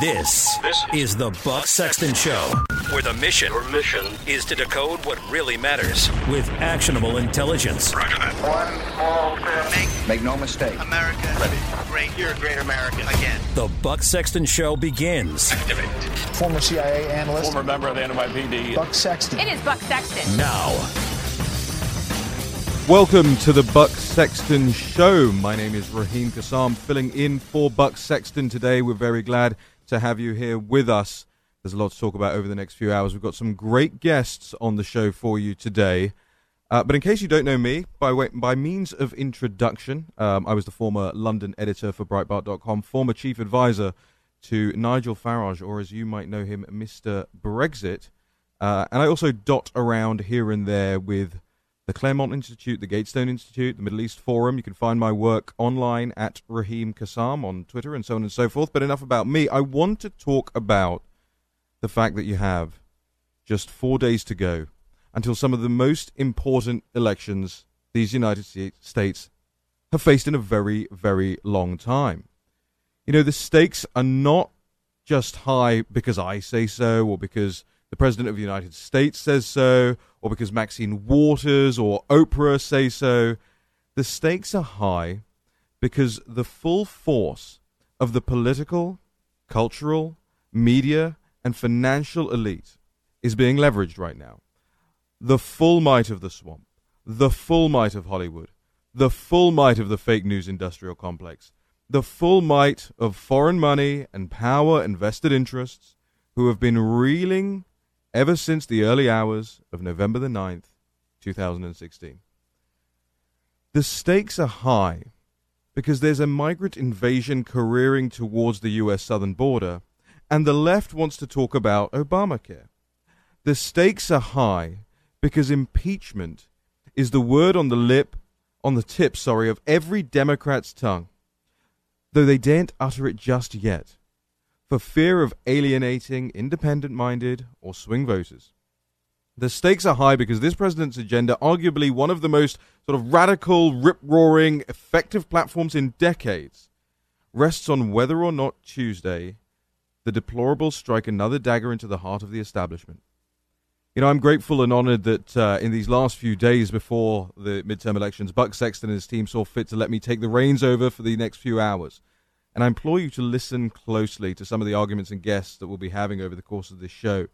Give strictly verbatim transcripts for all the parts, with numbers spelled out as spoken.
This, this is the Buck Sexton Show, where the mission, Your mission is to decode what really matters with actionable intelligence. Roger that. One small step. Make, Make no mistake. America. Ready. Great. You're a great American again. The Buck Sexton Show begins. Activate. Former C I A analyst. Former member of the N Y P D. Buck Sexton. It is Buck Sexton. Now. Welcome to the Buck Sexton Show. My name is Raheem Kassam, filling in for Buck Sexton today. We're very glad to have you here with us. There's a lot to talk about over the next few hours. We've got some great guests on the show for you today. Uh, but in case you don't know me, by way, by means of introduction, um, I was the former London editor for Breitbart dot com, former chief advisor to Nigel Farage, or as you might know him, Mister Brexit. Uh, and I also dot around here and there with the Claremont Institute, the Gatestone Institute, the Middle East Forum. You can find my work online at Raheem Kassam on Twitter and so on and so forth. But enough about me. I want to talk about the fact that you have just four days to go until some of the most important elections these United States have faced in a very, very long time. You know, the stakes are not just high because I say so, or because the President of the United States says so, or because Maxine Waters or Oprah say so. The stakes are high because the full force of the political, cultural, media, and financial elite is being leveraged right now. The full might of the swamp, the full might of Hollywood, the full might of the fake news industrial complex, the full might of foreign money and power and vested interests who have been reeling ever since the early hours of November the ninth, two thousand sixteen. The stakes are high because there's a migrant invasion careering towards the U S southern border, and the left wants to talk about Obamacare. The stakes are high because impeachment is the word on the lip, on the tip, sorry, of every Democrat's tongue, though they daren't utter it just yet, for fear of alienating independent-minded or swing voters. The stakes are high because this president's agenda, arguably one of the most sort of radical, rip-roaring, effective platforms in decades, rests on whether or not Tuesday the deplorables strike another dagger into the heart of the establishment. You know, I'm grateful and honored that uh, in these last few days before the midterm elections, Buck Sexton and his team saw fit to let me take the reins over for the next few hours. And I implore you to listen closely to some of the arguments and guests that we'll be having over the course of this show.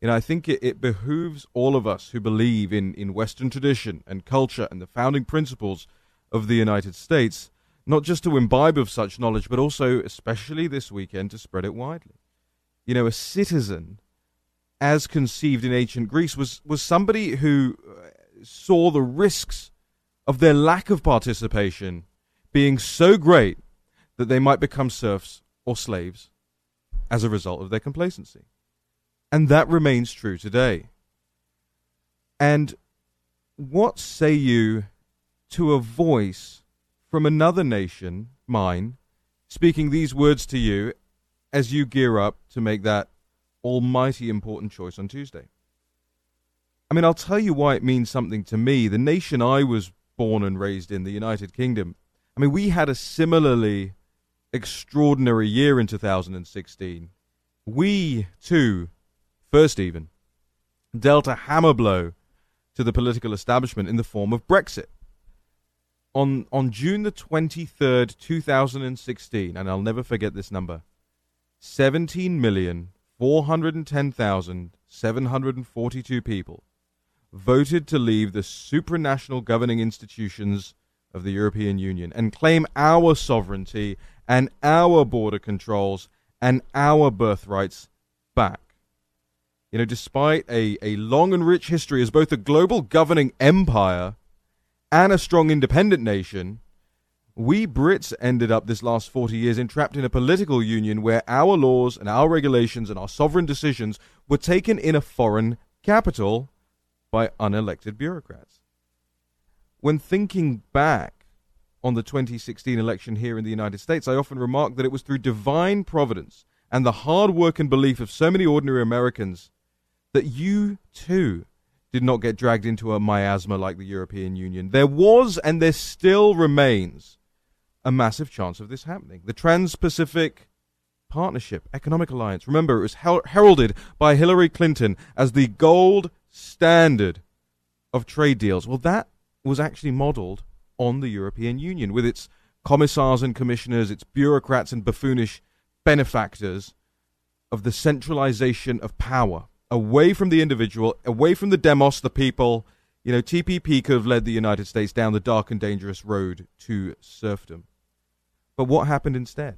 You know, I think it, it behooves all of us who believe in, in Western tradition and culture and the founding principles of the United States, not just to imbibe of such knowledge, but also, especially this weekend, to spread it widely. You know, a citizen, as conceived in ancient Greece, was, was somebody who saw the risks of their lack of participation being so great that they might become serfs or slaves as a result of their complacency. And that remains true today. And what say you to a voice from another nation, mine, speaking these words to you as you gear up to make that almighty important choice on Tuesday? I mean, I'll tell you why it means something to me. The nation I was born and raised in, the United Kingdom, I mean, we had a similarly extraordinary year in two thousand sixteen. We, too, first even, dealt a hammer blow to the political establishment in the form of Brexit. On on June the twenty-third, two thousand sixteen, and I'll never forget this number, seventeen million four hundred ten thousand seven hundred forty-two people voted to leave the supranational governing institutions of the European Union and claim our sovereignty and our border controls and our birthrights back. You know, despite a, a long and rich history as both a global governing empire and a strong independent nation, we Brits ended up this last forty years entrapped in a political union where our laws and our regulations and our sovereign decisions were taken in a foreign capital by unelected bureaucrats. When thinking back on the twenty sixteen election here in the United States, I often remark that it was through divine providence and the hard work and belief of so many ordinary Americans that you, too, did not get dragged into a miasma like the European Union. There was, and there still remains, a massive chance of this happening. The Trans-Pacific partnership, economic alliance. Remember, it was her- heralded by Hillary Clinton as the gold standard of trade deals. Well, that was actually modeled on the European Union with its commissars and commissioners, its bureaucrats and buffoonish benefactors of the centralization of power away from the individual, away from the demos, the people. You know, T P P could have led the United States down the dark and dangerous road to serfdom. But what happened instead?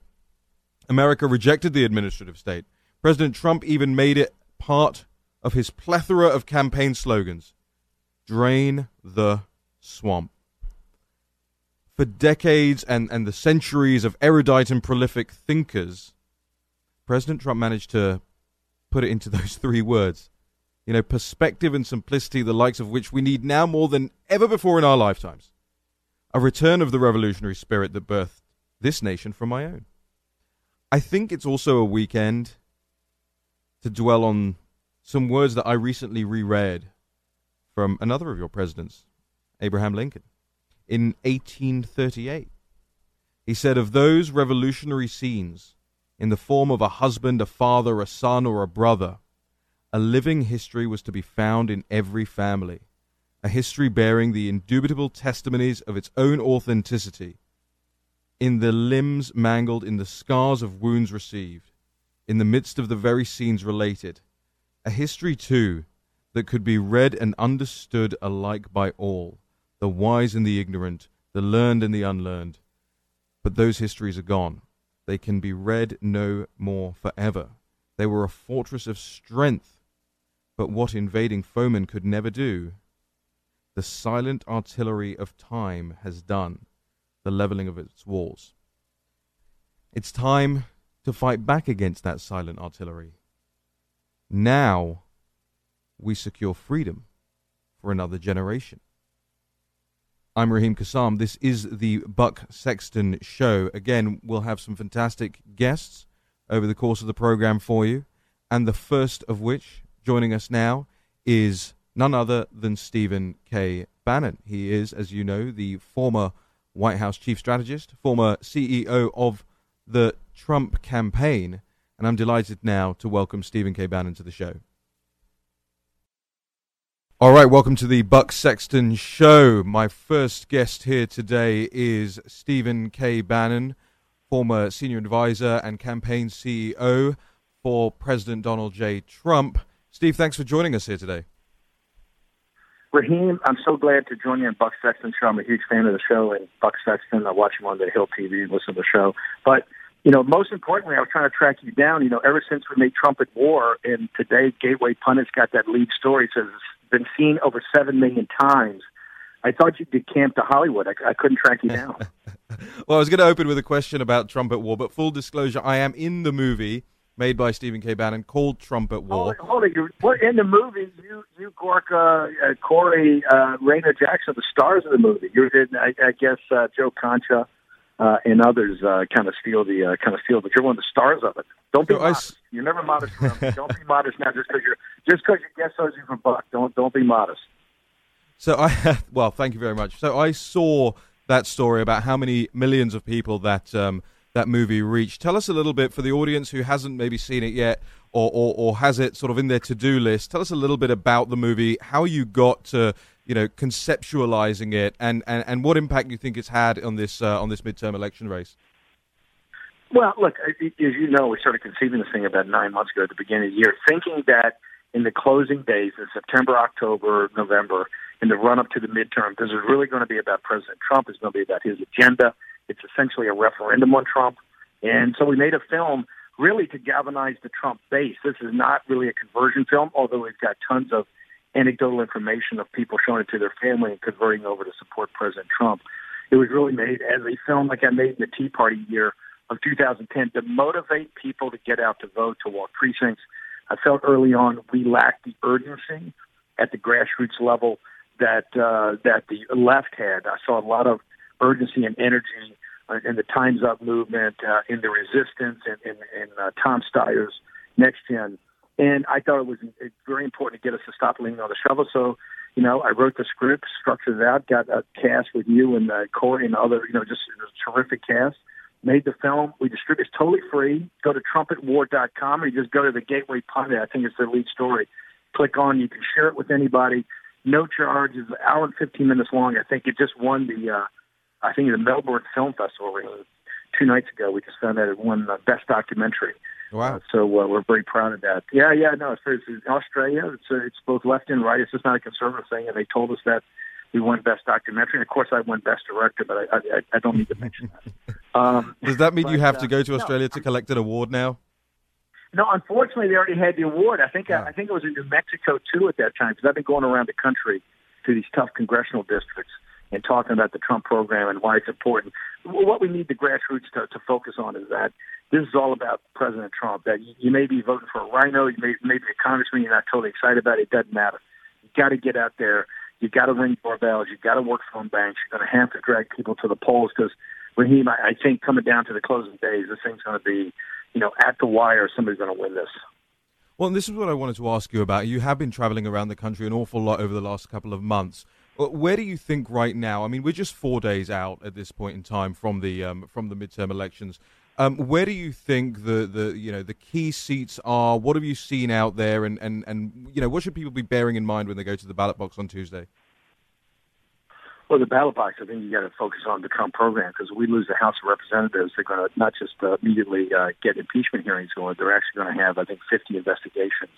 America rejected the administrative state. President Trump even made it part of his plethora of campaign slogans. Drain the swamp. For decades and, and the centuries of erudite and prolific thinkers, President Trump managed to put it into those three words. You know, perspective and simplicity, the likes of which we need now more than ever before in our lifetimes. A return of the revolutionary spirit that birthed this nation from my own. I think it's also a weekend to dwell on some words that I recently reread from another of your presidents, Abraham Lincoln, in eighteen thirty-eight. He said, of those revolutionary scenes, in the form of a husband, a father, a son, or a brother, a living history was to be found in every family, a history bearing the indubitable testimonies of its own authenticity, in the limbs mangled, in the scars of wounds received, in the midst of the very scenes related, a history, too, that could be read and understood alike by all, the wise and the ignorant, the learned and the unlearned. But those histories are gone. They can be read no more forever. They were a fortress of strength, but what invading foemen could never do, the silent artillery of time has done, the leveling of its walls. It's time to fight back against that silent artillery. Now we secure freedom for another generation. I'm Raheem Kassam. This is the Buck Sexton Show. Again, we'll have some fantastic guests over the course of the program for you, and the first of which, joining us now, is none other than Stephen K. Bannon. He is, as you know, the former White House chief strategist, former C E O of the Trump campaign, and I'm delighted now to welcome Stephen K. Bannon to the show. All right, welcome to the Buck Sexton Show. My first guest here today is Stephen K. Bannon, former senior advisor and campaign C E O for President Donald J. Trump. Steve, thanks for joining us here today. Raheem, I'm so glad to join you on Buck Sexton Show. I'm a huge fan of the show and Buck Sexton. I watch him on the Hill T V and listen to the show. But, you know, most importantly, I was trying to track you down. You know, ever since we made Trump at war, and today Gateway Pundit's got that lead story. It says it's been seen over seven million times. I thought you'd decamped to Hollywood. I, I couldn't track you down. Well, I was going to open with a question about Trump at War, but full disclosure, I am in the movie made by Stephen K. Bannon called Trump at War. Oh, hold it. What, in the movie, you, you Gorka, uh, Corey, uh, Raina Jackson, the stars of the movie. You did, I, I guess, uh, Joe Concha uh, and others uh, kind of steal the uh, kind of steal, but you're one of the stars of it. Don't be Yo, modest. I... You're never modest. Don't be modest now just because you're just because you guess those you from Buck. Don't don't be modest. So I well, thank you very much. So I saw that story about how many millions of people that um, that movie reached. Tell us a little bit for the audience who hasn't maybe seen it yet, or, or or has it sort of in their to-do list. Tell us a little bit about the movie, how you got to you know conceptualizing it, and, and, and what impact you think it's had on this uh, on this midterm election race. Well, look, as you know, we started conceiving this thing about nine months ago at the beginning of the year, thinking that in the closing days in September, October, November. In the run-up to the midterm, this is really going to be about President Trump. It's going to be about his agenda. It's essentially a referendum on Trump. And so we made a film really to galvanize the Trump base. This is not really a conversion film, although we've got tons of anecdotal information of people showing it to their family and converting over to support President Trump. It was really made as a film like I made in the Tea Party year of two thousand ten to motivate people to get out to vote, to walk precincts. I felt early on we lacked the urgency at the grassroots level that uh, that the left had. I saw a lot of urgency and energy uh, in the Time's Up movement, uh, in the resistance, and in, in, in uh, Tom Steyer's Next Gen. And I thought it was very important to get us to stop leaning on the shovel. So, you know, I wrote the script, structured it out, got a cast with you and uh, Corey and other, you know, just a terrific cast. made the film. We distribute it totally free. Go to trumpet war dot com or you just go to the Gateway Pundit. I think it's their lead story. Click on. You can share it with anybody. No charge. It's an hour and fifteen minutes long. I think it just won the, uh, I think, the Melbourne Film Festival really two nights ago. We just found out it won the Best Documentary. Wow. Uh, so uh, we're very proud of that. Yeah, yeah, no, it's, it's in Australia. It's, uh, it's both left and right. It's just not a conservative thing. And they told us that we won Best Documentary. And of course, I won Best Director, but I, I, I don't need to mention that. Um, Does that mean but, you have uh, to go to Australia no, to collect an award now? No, unfortunately, they already had the award. I think wow. I, I think it was in New Mexico, too, at that time, because I've been going around the country to these tough congressional districts and talking about the Trump program and why it's important. What we need the grassroots to, to focus on is that this is all about President Trump, that you, you may be voting for a rhino, you may, may be a congressman, you're not totally excited about it, it doesn't matter. You got to get out there. You got to ring doorbells. You got to work phone banks. You're going to have to drag people to the polls because, Raheem, I, I think coming down to the closing days, this thing's going to be, you know, at the wire, somebody's going to win this. Well, and this is what I wanted to ask you about. You have been traveling around the country an awful lot over the last couple of months. Where do you think right now? I mean, we're just four days out at this point in time from the um, from the midterm elections. Um, where do you think the, the you know the key seats are? What have you seen out there, and, and, and you know what should people be bearing in mind when they go to the ballot box on Tuesday? Well, the ballot box, I think you got to focus on the Trump program because if we lose the House of Representatives, they're going to not just uh, immediately uh, get impeachment hearings going; they're actually going to have, I think, fifty investigations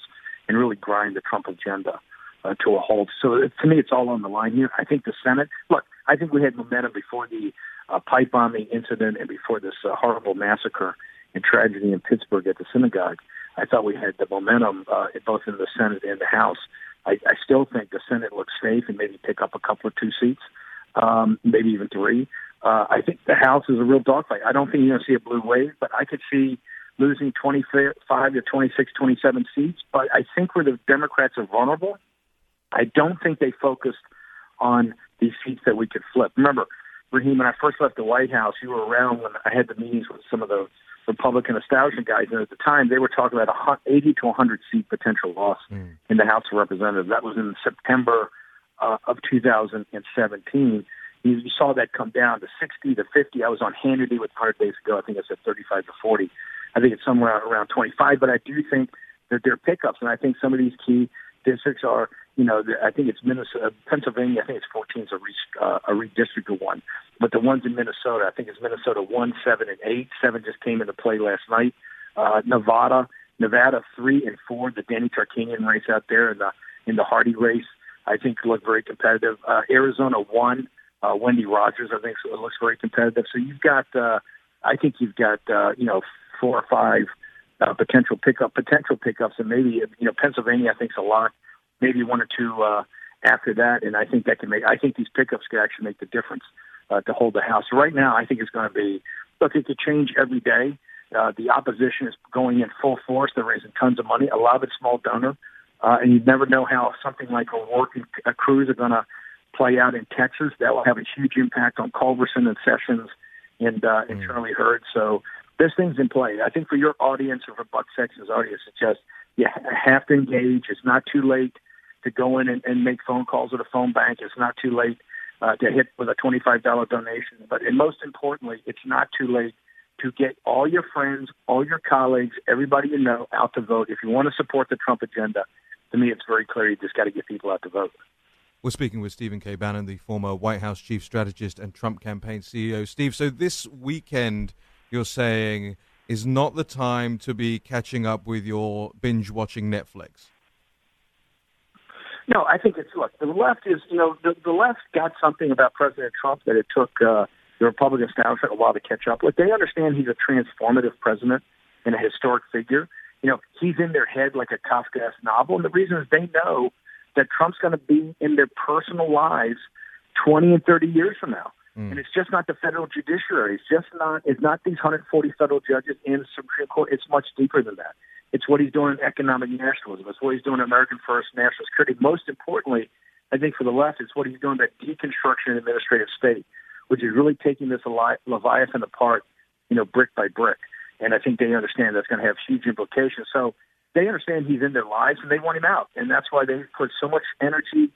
and really grind the Trump agenda uh, to a halt. So, it, to me, it's all on the line here. I think the Senate. Look, I think we had momentum before the uh, pipe bombing incident and before this uh, horrible massacre and tragedy in Pittsburgh at the synagogue. I thought we had the momentum uh, both in the Senate and the House. I, I still think the Senate looks safe and maybe pick up a couple or two seats, um, maybe even three. Uh, I think the House is a real dogfight. I don't think you're going to see a blue wave, but I could see losing twenty-five to twenty-six, twenty-seven seats. But I think where the Democrats are vulnerable, I don't think they focused on these seats that we could flip. Remember, Raheem, when I first left the White House, you were around when I had the meetings with some of the Republican establishment guys, and at the time they were talking about eighty to one hundred seat potential loss mm. in the House of Representatives. That was in September uh, of two thousand seventeen. You saw that come down to sixty to fifty. I was on Hannity with one hundred days ago. I think I said thirty-five to forty. I think it's somewhere around twenty-five, but I do think that there are pickups, and I think some of these key districts are, you know, I think it's Minnesota, Pennsylvania, I think it's fourteen is a, re, uh, a redistricted one. But the ones in Minnesota, I think it's Minnesota one, seven, and eight. seven just came into play last night. Uh, Nevada, Nevada three and four, the Danny Tarkanian race out there in the in the Hardy race, I think look very competitive. Uh, Arizona one, uh, Wendy Rogers, I think so, looks very competitive. So you've got, uh, I think you've got, uh, you know, four or five uh, potential pickup, potential pickups. And maybe, you know, Pennsylvania, I think is a lot. Maybe one or two uh, after that, and I think that can make. I think these pickups could actually make the difference uh, to hold the House. Right now, I think it's going to be. Look, it could change every day. Uh, the opposition is going in full force. They're raising tons of money. A lot of it's small donor, uh, and you never know how something like O'Rourke and uh, Cruz are going to play out in Texas. That will have a huge impact on Culverson and Sessions and uh, and mm. Charlie Hurd. So this thing's in play. I think for your audience or for Buck Sexton's audience, it's just you have to engage. It's not too late to go in and, and make phone calls at a phone bank. It's not too late uh, to hit with a twenty-five dollars donation. But and most importantly, it's not too late to get all your friends, all your colleagues, everybody you know out to vote. If you want to support the Trump agenda, to me, it's very clear you just got to get people out to vote. We're speaking with Stephen K. Bannon, the former White House chief strategist and Trump campaign C E O. Steve, so this weekend, you're saying, is not the time to be catching up with your binge-watching Netflix. No, I think it's, look, the left is, you know, the, the left got something about President Trump that it took uh, the Republican establishment a while to catch up with. They understand he's a transformative president and a historic figure. You know, he's in their head like a Kafkaesque novel. And the reason is they know that Trump's going to be in their personal lives twenty and thirty years from now. Mm. And it's just not the federal judiciary. It's just not, it's not these one hundred forty federal judges and Supreme Court. It's much deeper than that. It's what he's doing in economic nationalism. It's what he's doing in American First, national security. Most importantly, I think for the left, it's what he's doing that deconstruction and administrative state, which is really taking this Leviathan apart, you know, brick by brick. And I think they understand that's going to have huge implications. So they understand he's in their lives and they want him out. And that's why they put so much energy,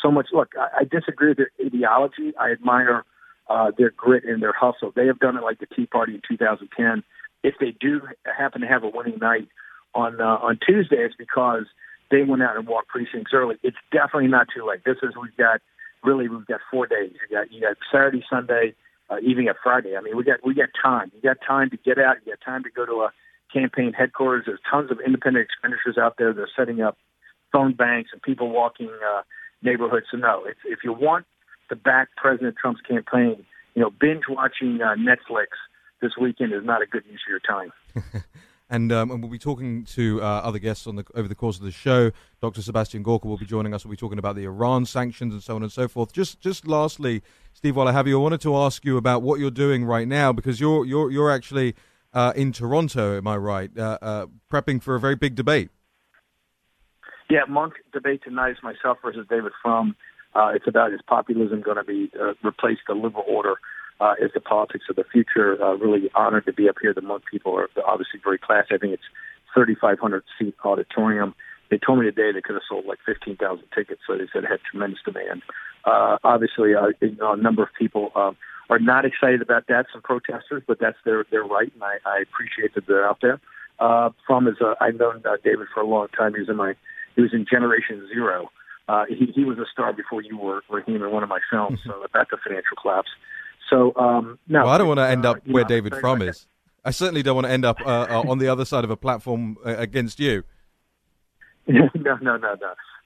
so much. Look, I, I disagree with their ideology. I admire uh, their grit and their hustle. They have done it like the Tea Party in two thousand ten. If they do happen to have a winning night on uh, on Tuesday, it's because they went out and walked precincts early. It's definitely not too late. This is we've got really we've got four days. You got you got Saturday, Sunday, uh, even at Friday. I mean, we got we got time. You got time to get out. You got time to go to a campaign headquarters. There's tons of independent expenditures out there. They're setting up phone banks and people walking uh, neighborhoods. So no, if, if you want to back President Trump's campaign, you know, binge watching uh, Netflix this weekend is not a good use of your time. And, um, and we'll be talking to uh, other guests on the, over the course of the show. Doctor Sebastian Gorka will be joining us. We'll be talking about the Iran sanctions and so on and so forth. Just, just lastly, Steve, while I have you, I wanted to ask you about what you're doing right now, because you're, you're, you're actually uh, in Toronto, am I right? Uh, uh, prepping for a very big debate. Yeah, Monk debate tonight is myself versus David Frum. Uh, it's about is populism going to be uh, replace the liberal order? Uh, is the politics of the future? Uh, really honored to be up here. The Monk people are obviously very classy. I think it's thirty-five hundred seat auditorium. They told me today they could have sold like fifteen thousand tickets, so they said it had tremendous demand. Uh, obviously, uh, you know, a number of people uh, are not excited about that. Some protesters, but that's their their right, and I, I appreciate that they're out there. Uh, Frum is uh, I've known uh, David for a long time. He was in my he was in Generation Zero. Uh, he he was a star before you were, Raheem, in one of my films. So about the financial collapse. So, um, no. Well, I don't want to end up uh, where know, David Frum like is. I certainly don't want to end up uh, uh, on the other side of a platform uh, against you. no, no, no, no.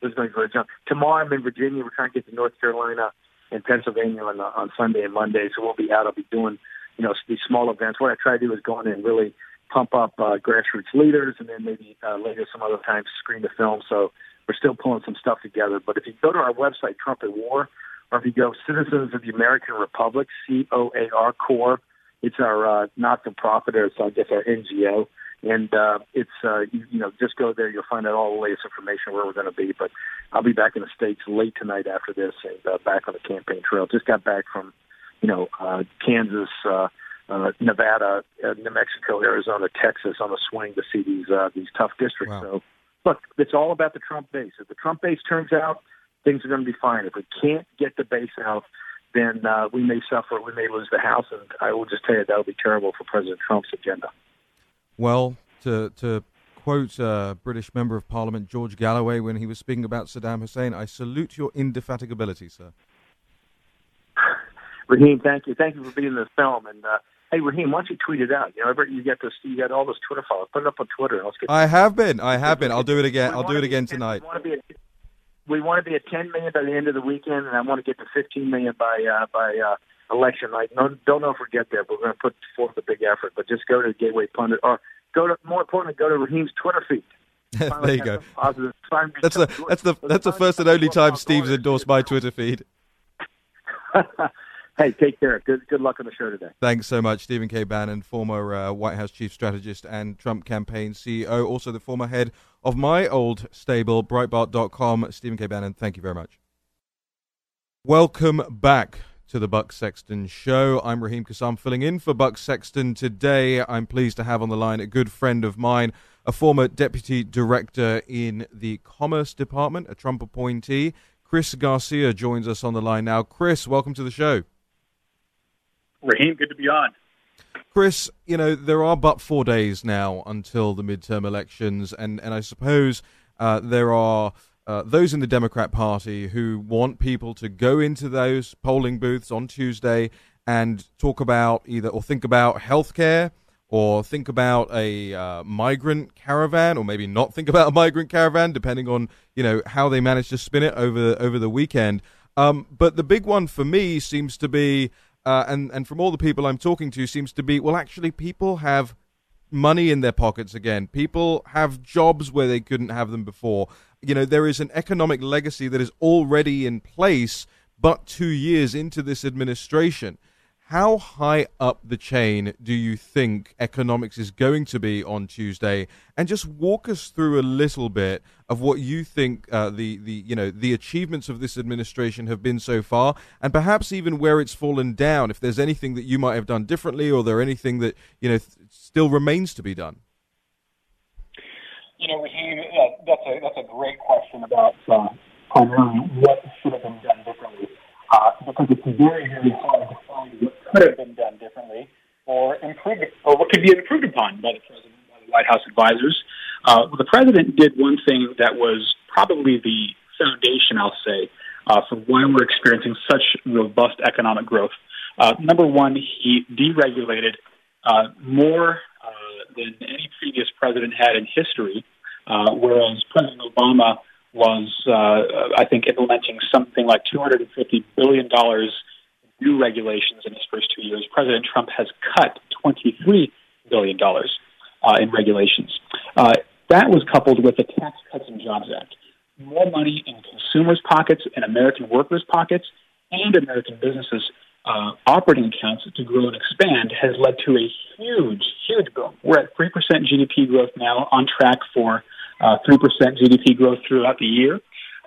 There's going to jump. Tomorrow I'm in Virginia. We're trying to get to North Carolina and Pennsylvania on, on Sunday and Monday. So we'll be out. I'll be doing, you know, these small events. What I try to do is go in and really pump up uh, grassroots leaders, and then maybe uh, later some other time screen the film. So we're still pulling some stuff together. But if you go to our website, Trump at War, or if you go Citizens of the American Republic, C O A R, CORE, it's our uh, not-for-profit, or it's, I guess, our N G O. And uh, it's, uh, you, you know, just go there. You'll find out all the latest information where we're going to be. But I'll be back in the States late tonight after this, and uh, back on the campaign trail. Just got back from, you know, uh, Kansas, uh, uh, Nevada, uh, New Mexico, Arizona, Texas on the swing to see these, uh, these tough districts. Wow. So, look, it's all about the Trump base. If the Trump base turns out, things are going to be fine. If we can't get the base out, then uh, we may suffer. We may lose the House, and I will just tell you that would be terrible for President Trump's agenda. Well, to to quote uh, British Member of Parliament George Galloway when he was speaking about Saddam Hussein, I salute your indefatigability, sir. Raheem, thank you. Thank you for being in the film. And uh, hey, Raheem, why don't you tweet it out? You know, you got this, you got all those Twitter followers. Put it up on Twitter. And let's get. I have been. I have been. I'll do it again. I'll do it again tonight. We want to be at ten million by the end of the weekend, and I want to get to fifteen million by uh, by uh, election night. No, don't know if we get there, but we're going to put forth a big effort. But just go to Gateway Pundit, or go to, more importantly, go to Raheem's Twitter feed. There you go. That's the that's the that's the first and only time Steve's endorsed my Twitter feed. Hey, take care. Good good luck on the show today. Thanks so much, Stephen K. Bannon, former uh, White House chief strategist and Trump campaign C E O, also the former head of my old stable, Breitbart dot com. Stephen K. Bannon, thank you very much. Welcome back to the Buck Sexton Show. I'm Raheem Kassam, filling in for Buck Sexton today. I'm pleased to have on the line a good friend of mine, a former deputy director in the Commerce Department, a Trump appointee. Chris Garcia joins us on the line now. Chris, welcome to the show. Raheem, good to be on. Chris, you know, there are but four days now until the midterm elections, and, and I suppose uh, there are uh, those in the Democrat Party who want people to go into those polling booths on Tuesday and talk about either or think about health care or think about a uh, migrant caravan, or maybe not think about a migrant caravan, depending on, you know, how they manage to spin it over, over the weekend. Um, but the big one for me seems to be, Uh, and, and from all the people I'm talking to, seems to be, well, actually, people have money in their pockets again. People have jobs where they couldn't have them before. You know, there is an economic legacy that is already in place, but two years into this administration. How high up the chain do you think economics is going to be on Tuesday? And just walk us through a little bit of what you think uh, the the you know the achievements of this administration have been so far, and perhaps even where it's fallen down. If there's anything that you might have done differently, or there anything that you know th- still remains to be done. You know, Raheem, uh, that's a that's a great question about uh, primarily what should have been done differently, uh, because it's very very hard to find could have been done differently or improved, or what could be improved upon by the president, by the White House advisors. Uh, well, the president did one thing that was probably the foundation, I'll say, uh, for why we're experiencing such robust economic growth. Uh, number one, he deregulated uh, more uh, than any previous president had in history, uh, whereas President Obama was, uh, I think, implementing something like two hundred fifty billion dollars in new regulations in his first two years. President Trump has cut twenty-three billion dollars uh, in regulations. Uh, that was coupled with the Tax Cuts and Jobs Act. More money in consumers' pockets and American workers' pockets and American businesses' uh, operating accounts to grow and expand has led to a huge, huge boom. We're at three percent G D P growth now, on track for uh, three percent G D P growth throughout the year.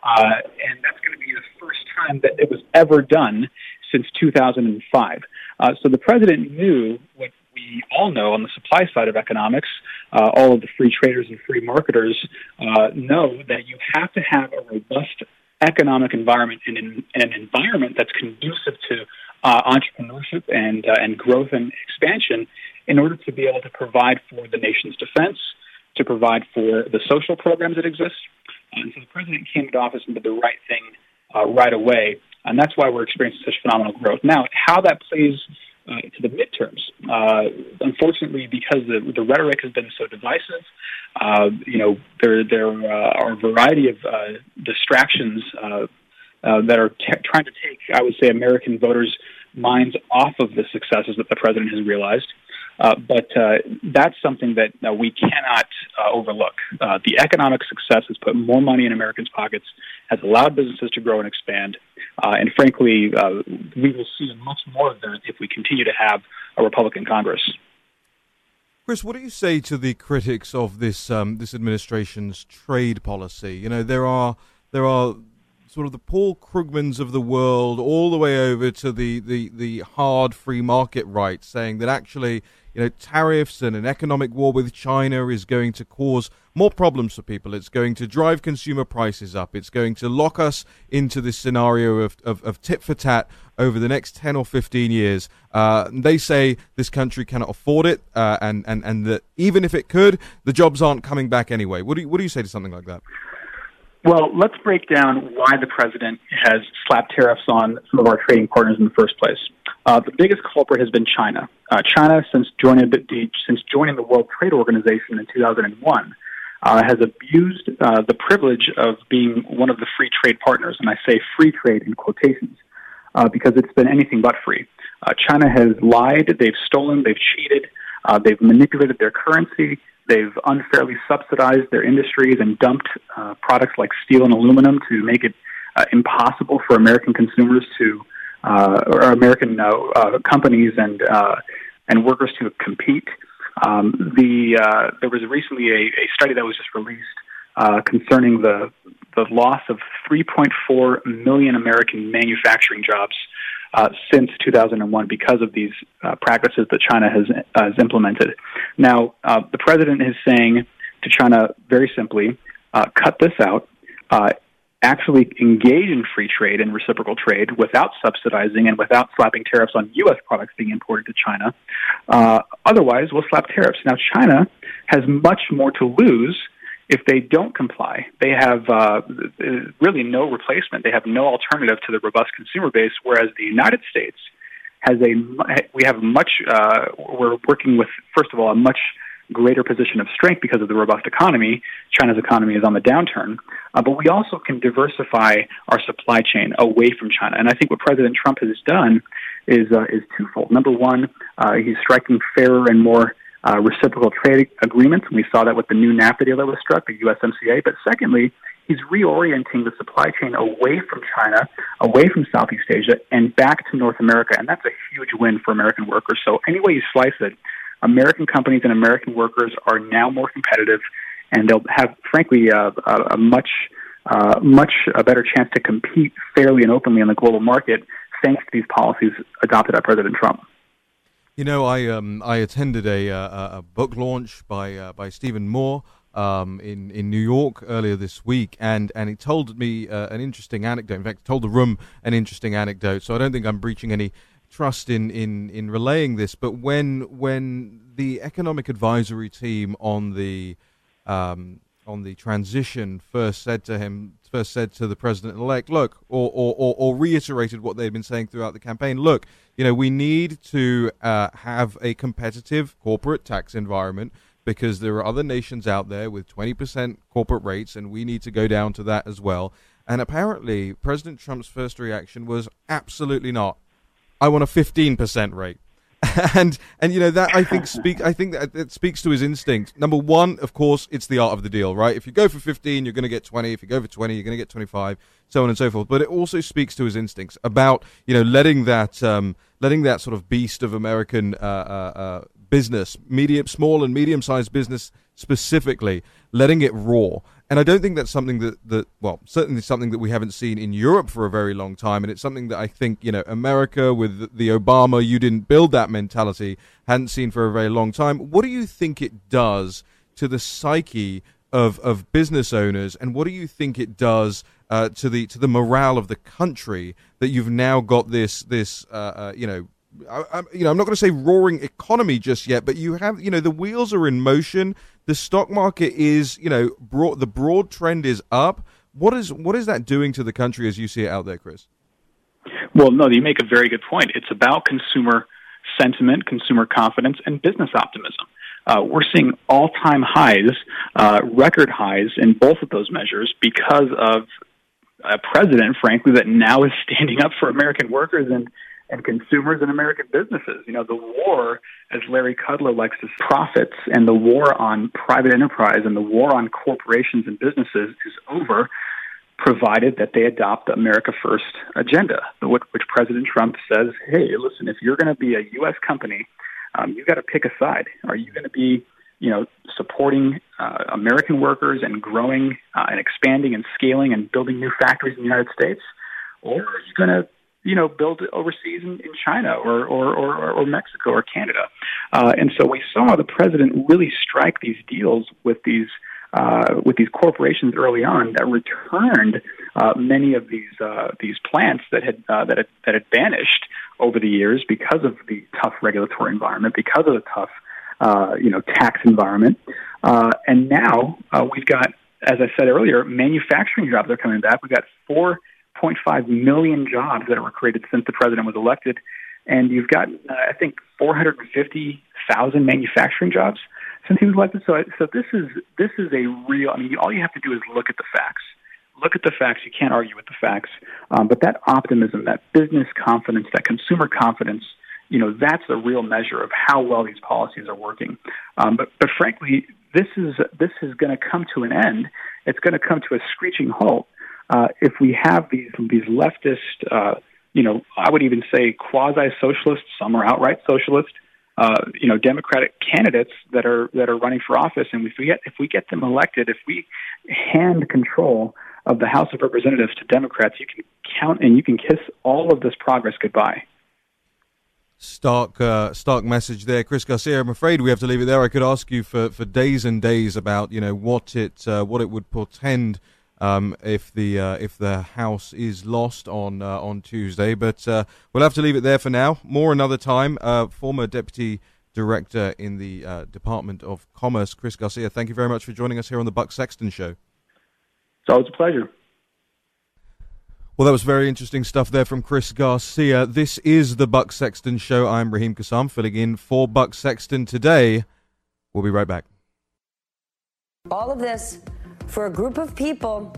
Uh, and that's going to be the first time that it was ever done since two thousand five. Uh, so the president knew what we all know on the supply side of economics. Uh, all of the free traders and free marketers uh, know that you have to have a robust economic environment and, in, and an environment that's conducive to uh, entrepreneurship and, uh, and growth and expansion in order to be able to provide for the nation's defense, to provide for the social programs that exist. And so the president came into office and did the right thing uh, right away, and that's why we're experiencing such phenomenal growth. Now, how that plays Uh, to the midterms. Uh, unfortunately, because the, the rhetoric has been so divisive, uh, you know, there there uh, are a variety of uh, distractions uh, uh, that are t- trying to take, I would say, American voters' minds off of the successes that the president has realized. Uh, but uh, that's something that uh, we cannot uh, overlook. Uh, the economic success has put more money in Americans' pockets, has allowed businesses to grow and expand, uh, and frankly, uh, we will see much more of that if we continue to have a Republican Congress. Chris, what do you say to the critics of this um, this administration's trade policy? You know, there are there are sort of the Paul Krugmans of the world, all the way over to the the, the hard free market right, saying that actually, you know, tariffs and an economic war with China is going to cause more problems for people. It's going to drive consumer prices up. It's going to lock us into this scenario of, of, of tit for tat over the next ten or fifteen years. Uh, they say this country cannot afford it, uh, and, and, and that even if it could, the jobs aren't coming back anyway. What do you, what do you say to something like that? Well, let's break down why the president has slapped tariffs on some of our trading partners in the first place. Uh, the biggest culprit has been China. Uh, China, since joining the, since joining the World Trade Organization in two thousand one, uh, has abused uh, the privilege of being one of the free trade partners, and I say free trade in quotations, uh, because it's been anything but free. Uh, China has lied, they've stolen, they've cheated, uh, they've manipulated their currency. They've unfairly subsidized their industries and dumped uh, products like steel and aluminum to make it uh, impossible for American consumers to, uh, or American uh, uh, companies and uh, and workers to compete. Um, the uh, there was recently a, a study that was just released uh, concerning the the loss of three point four million American manufacturing jobs uh, since two thousand one because of these uh, practices that China has, uh, has implemented. Now, uh, the president is saying to China very simply, uh, cut this out, uh, actually engage in free trade and reciprocal trade without subsidizing and without slapping tariffs on U S products being imported to China. Uh, otherwise, we'll slap tariffs. Now, China has much more to lose if they don't comply. They have uh, really no replacement. They have no alternative to the robust consumer base, whereas the United States has a we have much uh, we're working with, first of all, a much greater position of strength because of the robust economy. China's economy is on the downturn, uh, but we also can diversify our supply chain away from China. And I think what President Trump has done is uh, is twofold. Number one, uh, he's striking fairer and more Uh, reciprocal trade agreements. We saw that with the new NAFTA deal that was struck, the U S M C A. But secondly, he's reorienting the supply chain away from China, away from Southeast Asia, and back to North America. And that's a huge win for American workers. So any way you slice it, American companies and American workers are now more competitive, and they'll have, frankly, a, a, a much, uh, much a better chance to compete fairly and openly in the global market thanks to these policies adopted by President Trump. You know, I um, I attended a uh, a book launch by uh, by Stephen Moore um, in in New York earlier this week, and and he told me uh, an interesting anecdote. In fact, told the room an interesting anecdote. So I don't think I'm breaching any trust in, in, in relaying this, but when when the economic advisory team on the um, on the transition first said to him, first said to the president-elect, look, or, or, or, or reiterated what they've been saying throughout the campaign, look, you know, we need to uh, have a competitive corporate tax environment because there are other nations out there with twenty percent corporate rates, and we need to go down to that as well. And apparently, President Trump's first reaction was absolutely not. I want a fifteen percent rate. And, and you know, that I think speak. I think that, that speaks to his instinct. Number one, of course, it's the art of the deal, right? If you go for fifteen, you're going to get twenty. If you go for twenty, you're going to get twenty-five, so on and so forth. But it also speaks to his instincts about, you know, letting that um, letting that sort of beast of American uh, uh, uh, business, medium, small and medium-sized business specifically, letting it roar. And I don't think that's something that, that, well, certainly something that we haven't seen in Europe for a very long time. And it's something that I think, you know, America with the Obama, you didn't build that mentality, hadn't seen for a very long time. What do you think it does to the psyche of, of business owners? And what do you think it does uh, to the to the morale of the country that you've now got this, this uh, uh, you know, I, I, you know, I'm not going to say roaring economy just yet, but you have, you know, the wheels are in motion. The stock market is, you know, broad, the broad trend is up. What is what is that doing to the country as you see it out there, Chris? Well, no, you make a very good point. It's about consumer sentiment, consumer confidence, and business optimism. Uh, we're seeing all-time highs, uh, record highs in both of those measures because of a president, frankly, that now is standing up for American workers and and consumers and American businesses. You know, the war, as Larry Kudlow likes to say, profits and the war on private enterprise and the war on corporations and businesses is over, provided that they adopt the America First agenda, which President Trump says, hey, listen, if you're going to be a U S company, um, you've got to pick a side. Are you going to be, you know, supporting uh, American workers and growing uh, and expanding and scaling and building new factories in the United States? Or are you going to, you know, build it overseas in, in China or, or, or, or Mexico or Canada. Uh, and so we saw the president really strike these deals with these uh, with these corporations early on that returned uh, many of these uh, these plants that had, uh, that had that had vanished over the years because of the tough regulatory environment, because of the tough uh, you know tax environment. Uh, and now uh, we've got, as I said earlier, manufacturing jobs are coming back. We've got four. zero point five million jobs that were created since the president was elected, and you've got, uh, I think, four hundred fifty thousand manufacturing jobs since he was elected. So, so this is this is a real. I mean, all you have to do is look at the facts. Look at the facts. You can't argue with the facts. Um, but that optimism, that business confidence, that consumer confidence, you know, that's the real measure of how well these policies are working. Um, but, but frankly, this is this is going to come to an end. It's going to come to a screeching halt. Uh, if we have these these leftist, uh, you know, I would even say quasi-socialist, some are outright socialist, uh, you know, Democratic candidates that are that are running for office, and if we get if we get them elected, if we hand control of the House of Representatives to Democrats, you can count and you can kiss all of this progress goodbye. Stark, uh, stark message there, Chris Garcia. I'm afraid we have to leave it there. I could ask you for, for days and days about, you know, what it uh, what it would portend. Um, if the uh, if the House is lost on uh, on Tuesday, but uh, we'll have to leave it there for now. More another time. Uh, former Deputy Director in the uh, Department of Commerce, Chris Garcia. Thank you very much for joining us here on the Buck Sexton Show. It's always a pleasure. Well, that was very interesting stuff there from Chris Garcia. This is the Buck Sexton Show. I'm Raheem Kassam, filling in for Buck Sexton today. We'll be right back. All of this for a group of people,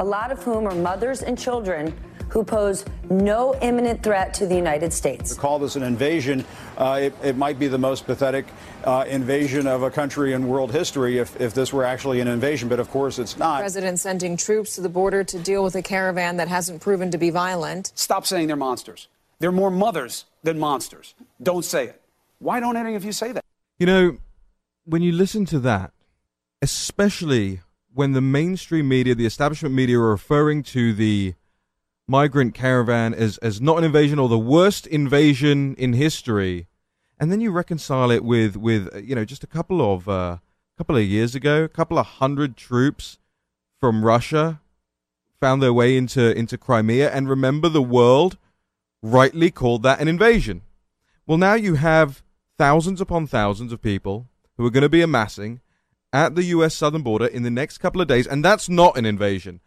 a lot of whom are mothers and children, who pose no imminent threat to the United States. To call this an invasion, uh, it, it might be the most pathetic uh, invasion of a country in world history if, if this were actually an invasion, but of course it's not. The president sending troops to the border to deal with a caravan that hasn't proven to be violent. Stop saying they're monsters. They're more mothers than monsters. Don't say it. Why don't any of you say that? You know, when you listen to that, especially when the mainstream media, the establishment media, are referring to the migrant caravan as, as not an invasion or the worst invasion in history, and then you reconcile it with, with you know, just a couple of uh, couple of years ago, a couple of hundred troops from Russia found their way into into Crimea, and remember, the world rightly called that an invasion. Well, now you have thousands upon thousands of people who are going to be amassing at the U S southern border in the next couple of days, and that's not an invasion.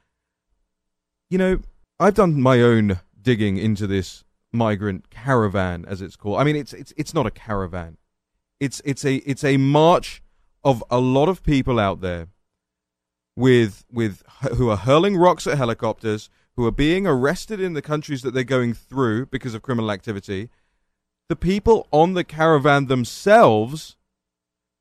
You know, I've done my own digging into this migrant caravan, as it's called. I mean, it's it's it's not a caravan. It's it's a it's a march of a lot of people out there with with who are hurling rocks at helicopters, who are being arrested in the countries that they're going through because of criminal activity. The people on the caravan themselves,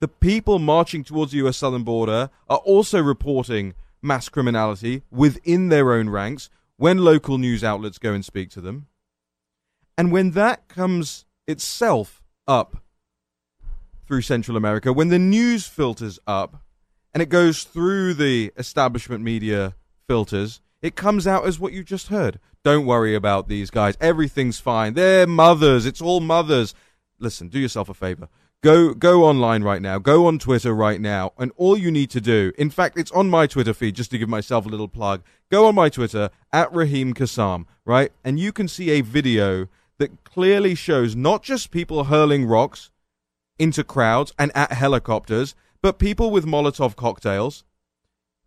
the people marching towards the U S southern border, are also reporting mass criminality within their own ranks when local news outlets go and speak to them. And when that comes itself up through Central America, when the news filters up and it goes through the establishment media filters, it comes out as what you just heard. Don't worry about these guys. Everything's fine. They're mothers. It's all mothers. Listen, do yourself a favor. Go go online right now. Go on Twitter right now. And all you need to do, in fact, it's on my Twitter feed, just to give myself a little plug. Go on my Twitter, at Raheem Kassam, right? And you can see a video that clearly shows not just people hurling rocks into crowds and at helicopters, but people with Molotov cocktails.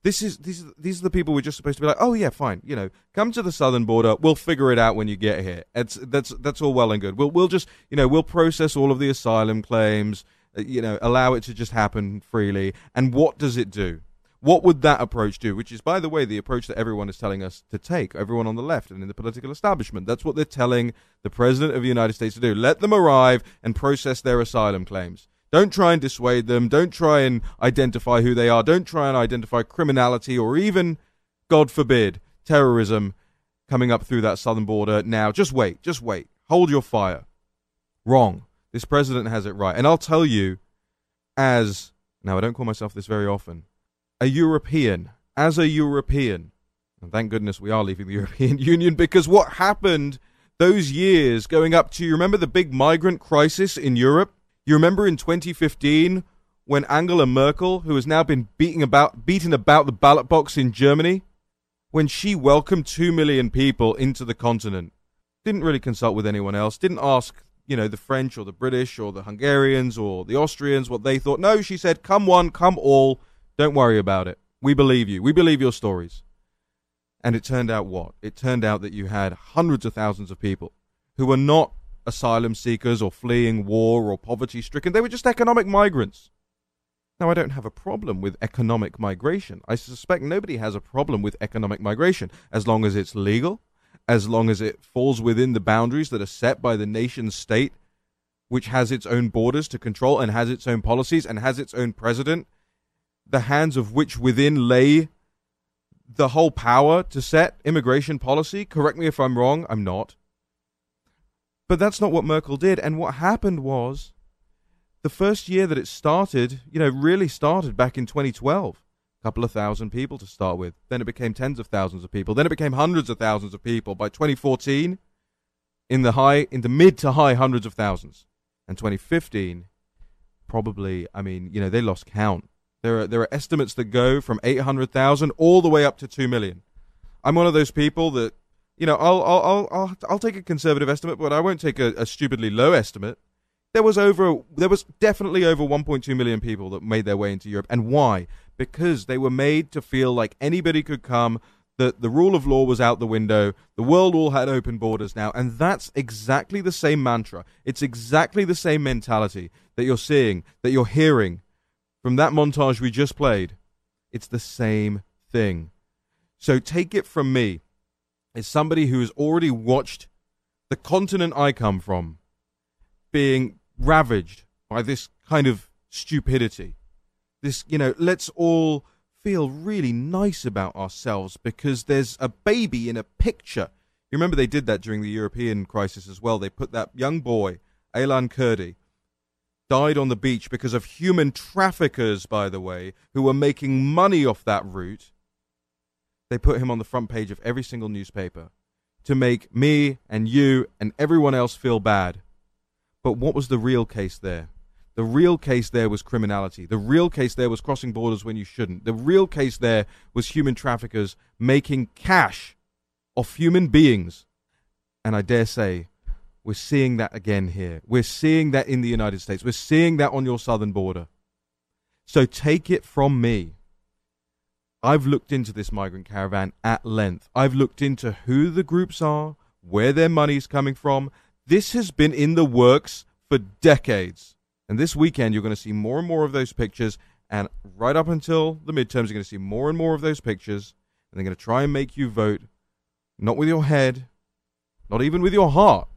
This is these these are the people we're just supposed to be like, oh yeah, fine, you know, come to the southern border, we'll figure it out when you get here. It's that's that's all well and good. We'll we'll just, you know, we'll process all of the asylum claims, you know, allow it to just happen freely. And what does it do? What would that approach do? Which is, by the way, the approach that everyone is telling us to take, everyone on the left and in the political establishment. That's what they're telling the president of the United States to do. Let them arrive and process their asylum claims. Don't try and dissuade them. Don't try and identify who they are. Don't try and identify criminality or even, God forbid, terrorism coming up through that southern border now. Just wait. Just wait. Hold your fire. Wrong. This president has it right. And I'll tell you, as... Now, I don't call myself this very often. A European. As a European. And thank goodness we are leaving the European Union, because what happened those years going up to... You remember the big migrant crisis in Europe? You remember in twenty fifteen when Angela Merkel, who has now been beaten about, beaten about the ballot box in Germany, when she welcomed two million people into the continent, didn't really consult with anyone else, didn't ask, you know, the French or the British or the Hungarians or the Austrians what they thought. No, she said, come one, come all, don't worry about it. We believe you. We believe your stories. And it turned out what? It turned out that you had hundreds of thousands of people who were not asylum seekers or fleeing war or poverty stricken. They were just economic migrants. Now, I don't have a problem with economic migration. I suspect nobody has a problem with economic migration, as long as it's legal, as long as it falls within the boundaries that are set by the nation state, which has its own borders to control and has its own policies and has its own president, the hands of which within lay the whole power to set immigration policy. Correct me if I'm wrong. I'm not. But that's not what Merkel did. And what happened was, the first year that it started, you know, really started back in twenty twelve. A couple of thousand people to start with. Then it became tens of thousands of people. Then it became hundreds of thousands of people. By twenty fourteen, in the high, in the mid to high hundreds of thousands. And twenty fifteen, probably, I mean, you know, they lost count. There are, there are estimates that go from eight hundred thousand all the way up to two million. I'm one of those people that, you know, I'll I'll I'll I'll take a conservative estimate, but I won't take a, a stupidly low estimate. There was over, there was definitely over one point two million people that made their way into Europe, and why? Because they were made to feel like anybody could come, that the rule of law was out the window, the world all had open borders now, and that's exactly the same mantra. It's exactly the same mentality that you're seeing, that you're hearing from that montage we just played. It's the same thing. So take it from me, is somebody who has already watched the continent I come from being ravaged by this kind of stupidity. This, you know, let's all feel really nice about ourselves because there's a baby in a picture. You remember they did that during the European crisis as well. They put that young boy, Aylan Kurdi, died on the beach because of human traffickers, by the way, who were making money off that route. They put him on the front page of every single newspaper to make me and you and everyone else feel bad. But what was the real case there? The real case there was criminality. The real case there was crossing borders when you shouldn't. The real case there was human traffickers making cash off human beings. And I dare say We're seeing that again here. We're seeing that in the United States. We're seeing that on your southern border. So take it from me. I've looked into this migrant caravan at length. I've looked into who the groups are, where their money is coming from. This has been in the works for decades. And this weekend, you're going to see more and more of those pictures. And right up until the midterms, you're going to see more and more of those pictures. And they're going to try and make you vote, not with your head, not even with your heart,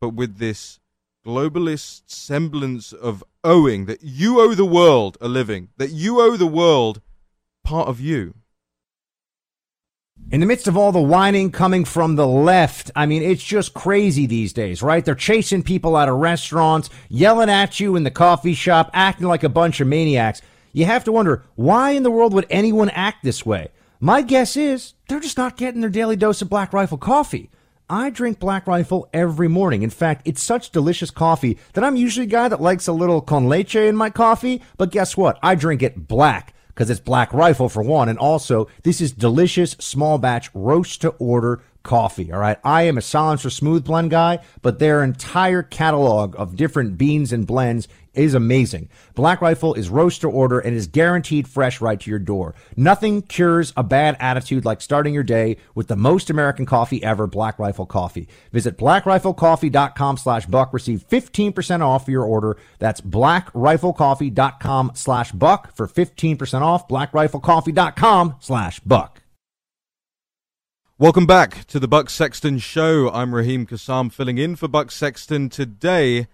but with this globalist semblance of owing, that you owe the world a living, that you owe the world part of you. In the midst of all the whining coming from the left, I mean, it's just crazy these days, right? They're chasing people out of restaurants, yelling at you in the coffee shop, acting like a bunch of maniacs. You have to wonder, why in the world would anyone act this way? My guess is they're just not getting their daily dose of Black Rifle coffee. I drink Black Rifle every morning. In fact, it's such delicious coffee that I'm usually a guy that likes a little con leche in my coffee, but guess what? I drink it black. Because it's Black Rifle for one, and also this is delicious small batch roast to order coffee. All right, I am a Silence or Smooth blend guy, but their entire catalog of different beans and blends is amazing. Black Rifle is roast to order and is guaranteed fresh right to your door. Nothing cures a bad attitude like starting your day with the most American coffee ever, Black Rifle Coffee. Visit black rifle coffee dot com slash buck. Receive fifteen percent off your order. That's black rifle coffee dot com slash buck for fifteen percent off. black rifle coffee dot com slash buck. Welcome back to the Buck Sexton Show. I'm Raheem Kassam filling in for Buck Sexton today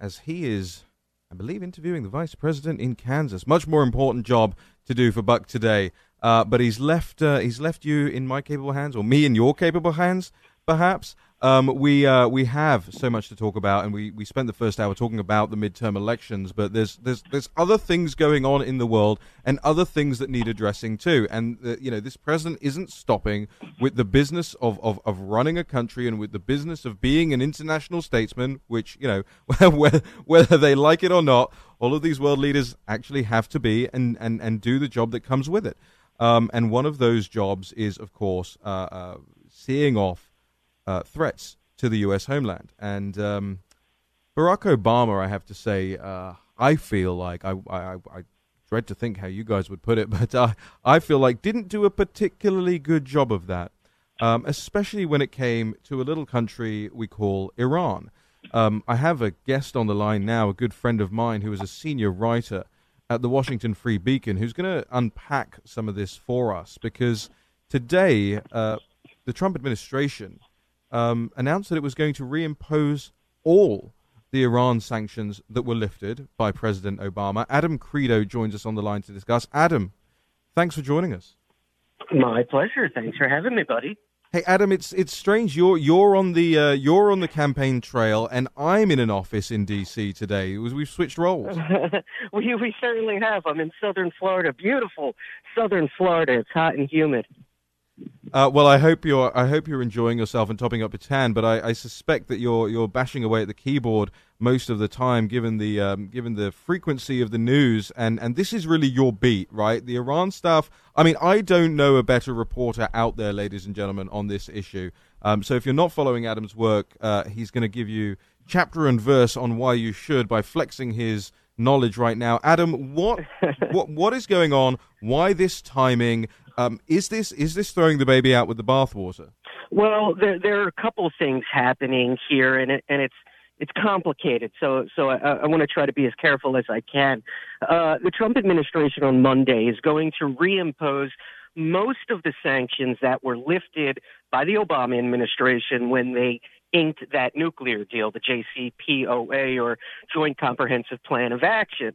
as he is, I believe, interviewing the vice president in Kansas. Much more important job to do for Buck today. Uh, but he's left uh, he's left you in my capable hands, or me in your capable hands, perhaps. Um, we uh, we have so much to talk about, and we, we spent the first hour talking about the midterm elections. But there's there's there's other things going on in the world, and other things that need addressing too. And uh, you know, this president isn't stopping with the business of, of, of running a country, and with the business of being an international statesman. Which, you know, whether whether they like it or not, all of these world leaders actually have to be and and, and do the job that comes with it. Um, and one of those jobs is, of course, uh, uh, seeing off. Uh, threats to the U S homeland. And um, Barack Obama, I have to say, uh, I feel like, I, I, I dread to think how you guys would put it, but uh, I feel like didn't do a particularly good job of that, um, especially when it came to a little country we call Iran. Um, I have a guest on the line now, a good friend of mine who is a senior writer at the Washington Free Beacon, who's going to unpack some of this for us, because today uh, the Trump administration Um, announced that it was going to reimpose all the Iran sanctions that were lifted by President Obama. Adam Credo joins us on the line to discuss. Adam, thanks for joining us. My pleasure. Thanks for having me, buddy. Hey, Adam, it's it's strange. You're you're on the uh, you're on the campaign trail, and I'm in an office in D C today. It was, we've switched roles. we we certainly have. I'm in Southern Florida, beautiful Southern Florida. It's hot and humid. Uh, well, I hope you're. I hope you're enjoying yourself and topping up your tan. But I, I suspect that you're you're bashing away at the keyboard most of the time, given the um, given the frequency of the news. And, and this is really your beat, right? The Iran stuff. I mean, I don't know a better reporter out there, ladies and gentlemen, on this issue. Um, so if you're not following Adam's work, uh, he's going to give you chapter and verse on why you should by flexing his knowledge right now. Adam, what what what is going on? Why this timing? Um, is this is this throwing the baby out with the bathwater? Well, there, there are a couple of things happening here, and it, and it's it's complicated. So so I, I want to try to be as careful as I can. Uh, the Trump administration on Monday is going to reimpose most of the sanctions that were lifted by the Obama administration when they inked that nuclear deal, the J C P O A, or Joint Comprehensive Plan of Action.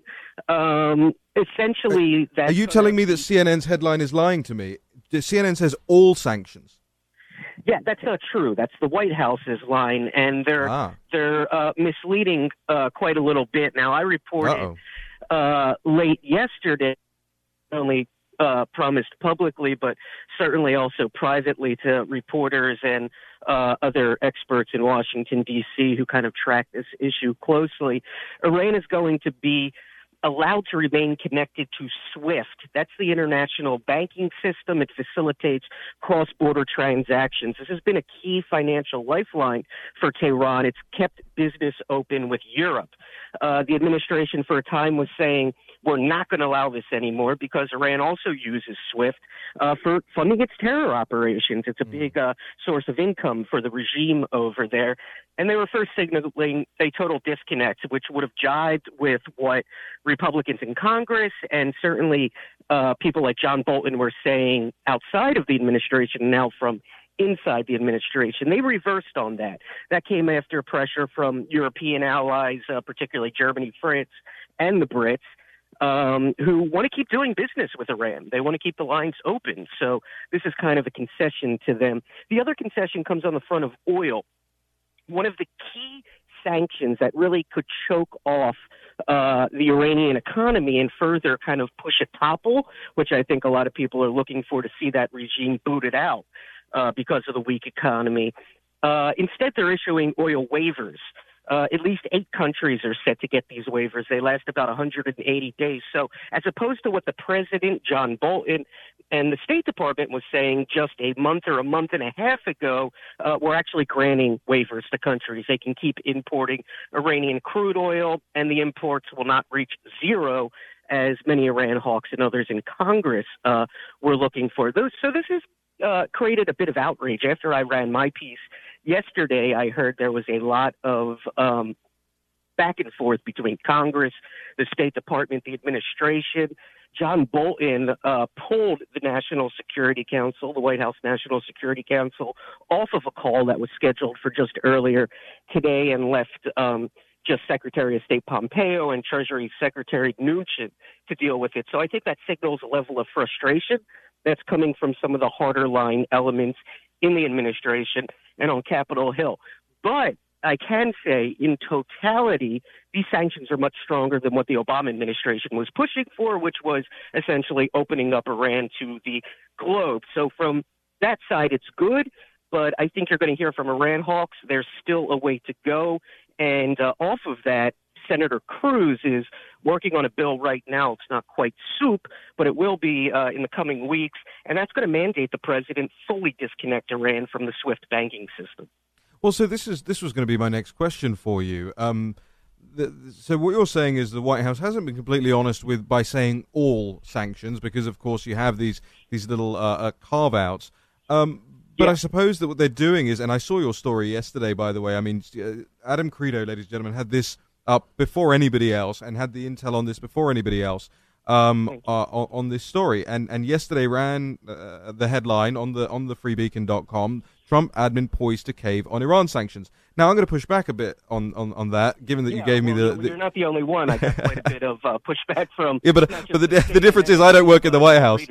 Um, essentially, that. Are you telling me that C N N's headline is lying to me? C N N says all sanctions. Yeah, that's not true. That's the White House's line, and they're ah. they're uh, misleading uh, quite a little bit. Now, I reported uh, late yesterday, only. Uh, promised publicly, but certainly also privately to reporters and uh, other experts in Washington, D C, who kind of track this issue closely. Iran is going to be allowed to remain connected to SWIFT. That's the international banking system. It facilitates cross-border transactions. This has been a key financial lifeline for Tehran. It's kept business open with Europe. Uh, the administration for a time was saying, we're not going to allow this anymore because Iran also uses SWIFT uh, for funding its terror operations. It's a big uh, source of income for the regime over there. And they were first signaling a total disconnect, which would have jived with what Republicans in Congress and certainly uh, people like John Bolton were saying outside of the administration, now from inside the administration. They reversed on that. That came after pressure from European allies, uh, particularly Germany, France, and the Brits, Um, who want to keep doing business with Iran. They want to keep the lines open. So this is kind of a concession to them. The other concession comes on the front of oil. One of the key sanctions that really could choke off uh, the Iranian economy and further kind of push it topple, which I think a lot of people are looking for to see that regime booted out uh, because of the weak economy. Uh, instead, they're issuing oil waivers. Uh, at least eight countries are set to get these waivers. They last about one hundred eighty days. So as opposed to what the president, John Bolton, and the State Department was saying just a month or a month and a half ago, uh, we're actually granting waivers to countries. They can keep importing Iranian crude oil, and the imports will not reach zero, as many Iran hawks and others in Congress uh, were looking for. Those, so this has uh, created a bit of outrage. After I ran my piece yesterday, I heard there was a lot of um, back and forth between Congress, the State Department, the administration. John Bolton uh, pulled the National Security Council, the White House National Security Council, off of a call that was scheduled for just earlier today and left um, just Secretary of State Pompeo and Treasury Secretary Mnuchin to deal with it. So I think that signals a level of frustration that's coming from some of the harder line elements in the administration and on Capitol Hill. But I can say in totality, these sanctions are much stronger than what the Obama administration was pushing for, which was essentially opening up Iran to the globe. So from that side, it's good. But I think you're going to hear from Iran hawks. There's still a way to go. And uh, off of that, Senator Cruz is working on a bill right now. It's not quite soup, but it will be uh, in the coming weeks. And that's going to mandate the president fully disconnect Iran from the SWIFT banking system. Well, so this is this was going to be my next question for you. Um, the, so what you're saying is the White House hasn't been completely honest with by saying all sanctions, because, of course, you have these these little uh, uh, carve-outs. Um, but yeah. I suppose that what they're doing is, and I saw your story yesterday, by the way. I mean, Adam Credo, ladies and gentlemen, had this up before anybody else and had the intel on this before anybody else um, uh, on this story. And and yesterday ran uh, the headline on the on the freebeacon dot com, Trump admin poised to cave on Iran sanctions. Now, I'm going to push back a bit on, on, on that, given that yeah, you gave well, me the, the... You're not the only one. I got quite a bit of uh, pushback from... Yeah, but, uh, but the, the, the difference is I don't work in the White House.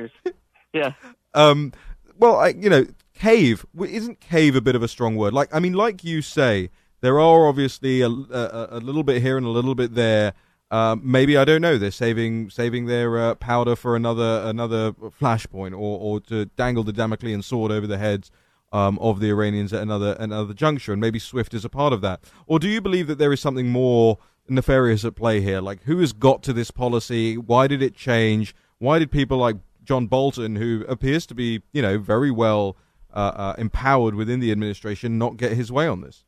yeah. Um. Well, I, you know, cave, isn't cave a bit of a strong word? Like, I mean, like you say... There are obviously a, a, a little bit here and a little bit there. Um, maybe, I don't know, they're saving saving their uh, powder for another another flashpoint, or, or to dangle the Damoclean sword over the heads um, of the Iranians at another another juncture, and maybe SWIFT is a part of that. Or do you believe that there is something more nefarious at play here? Like, who has got to this policy? Why did it change? Why did people like John Bolton, who appears to be, you know, very well uh, uh, empowered within the administration, not get his way on this?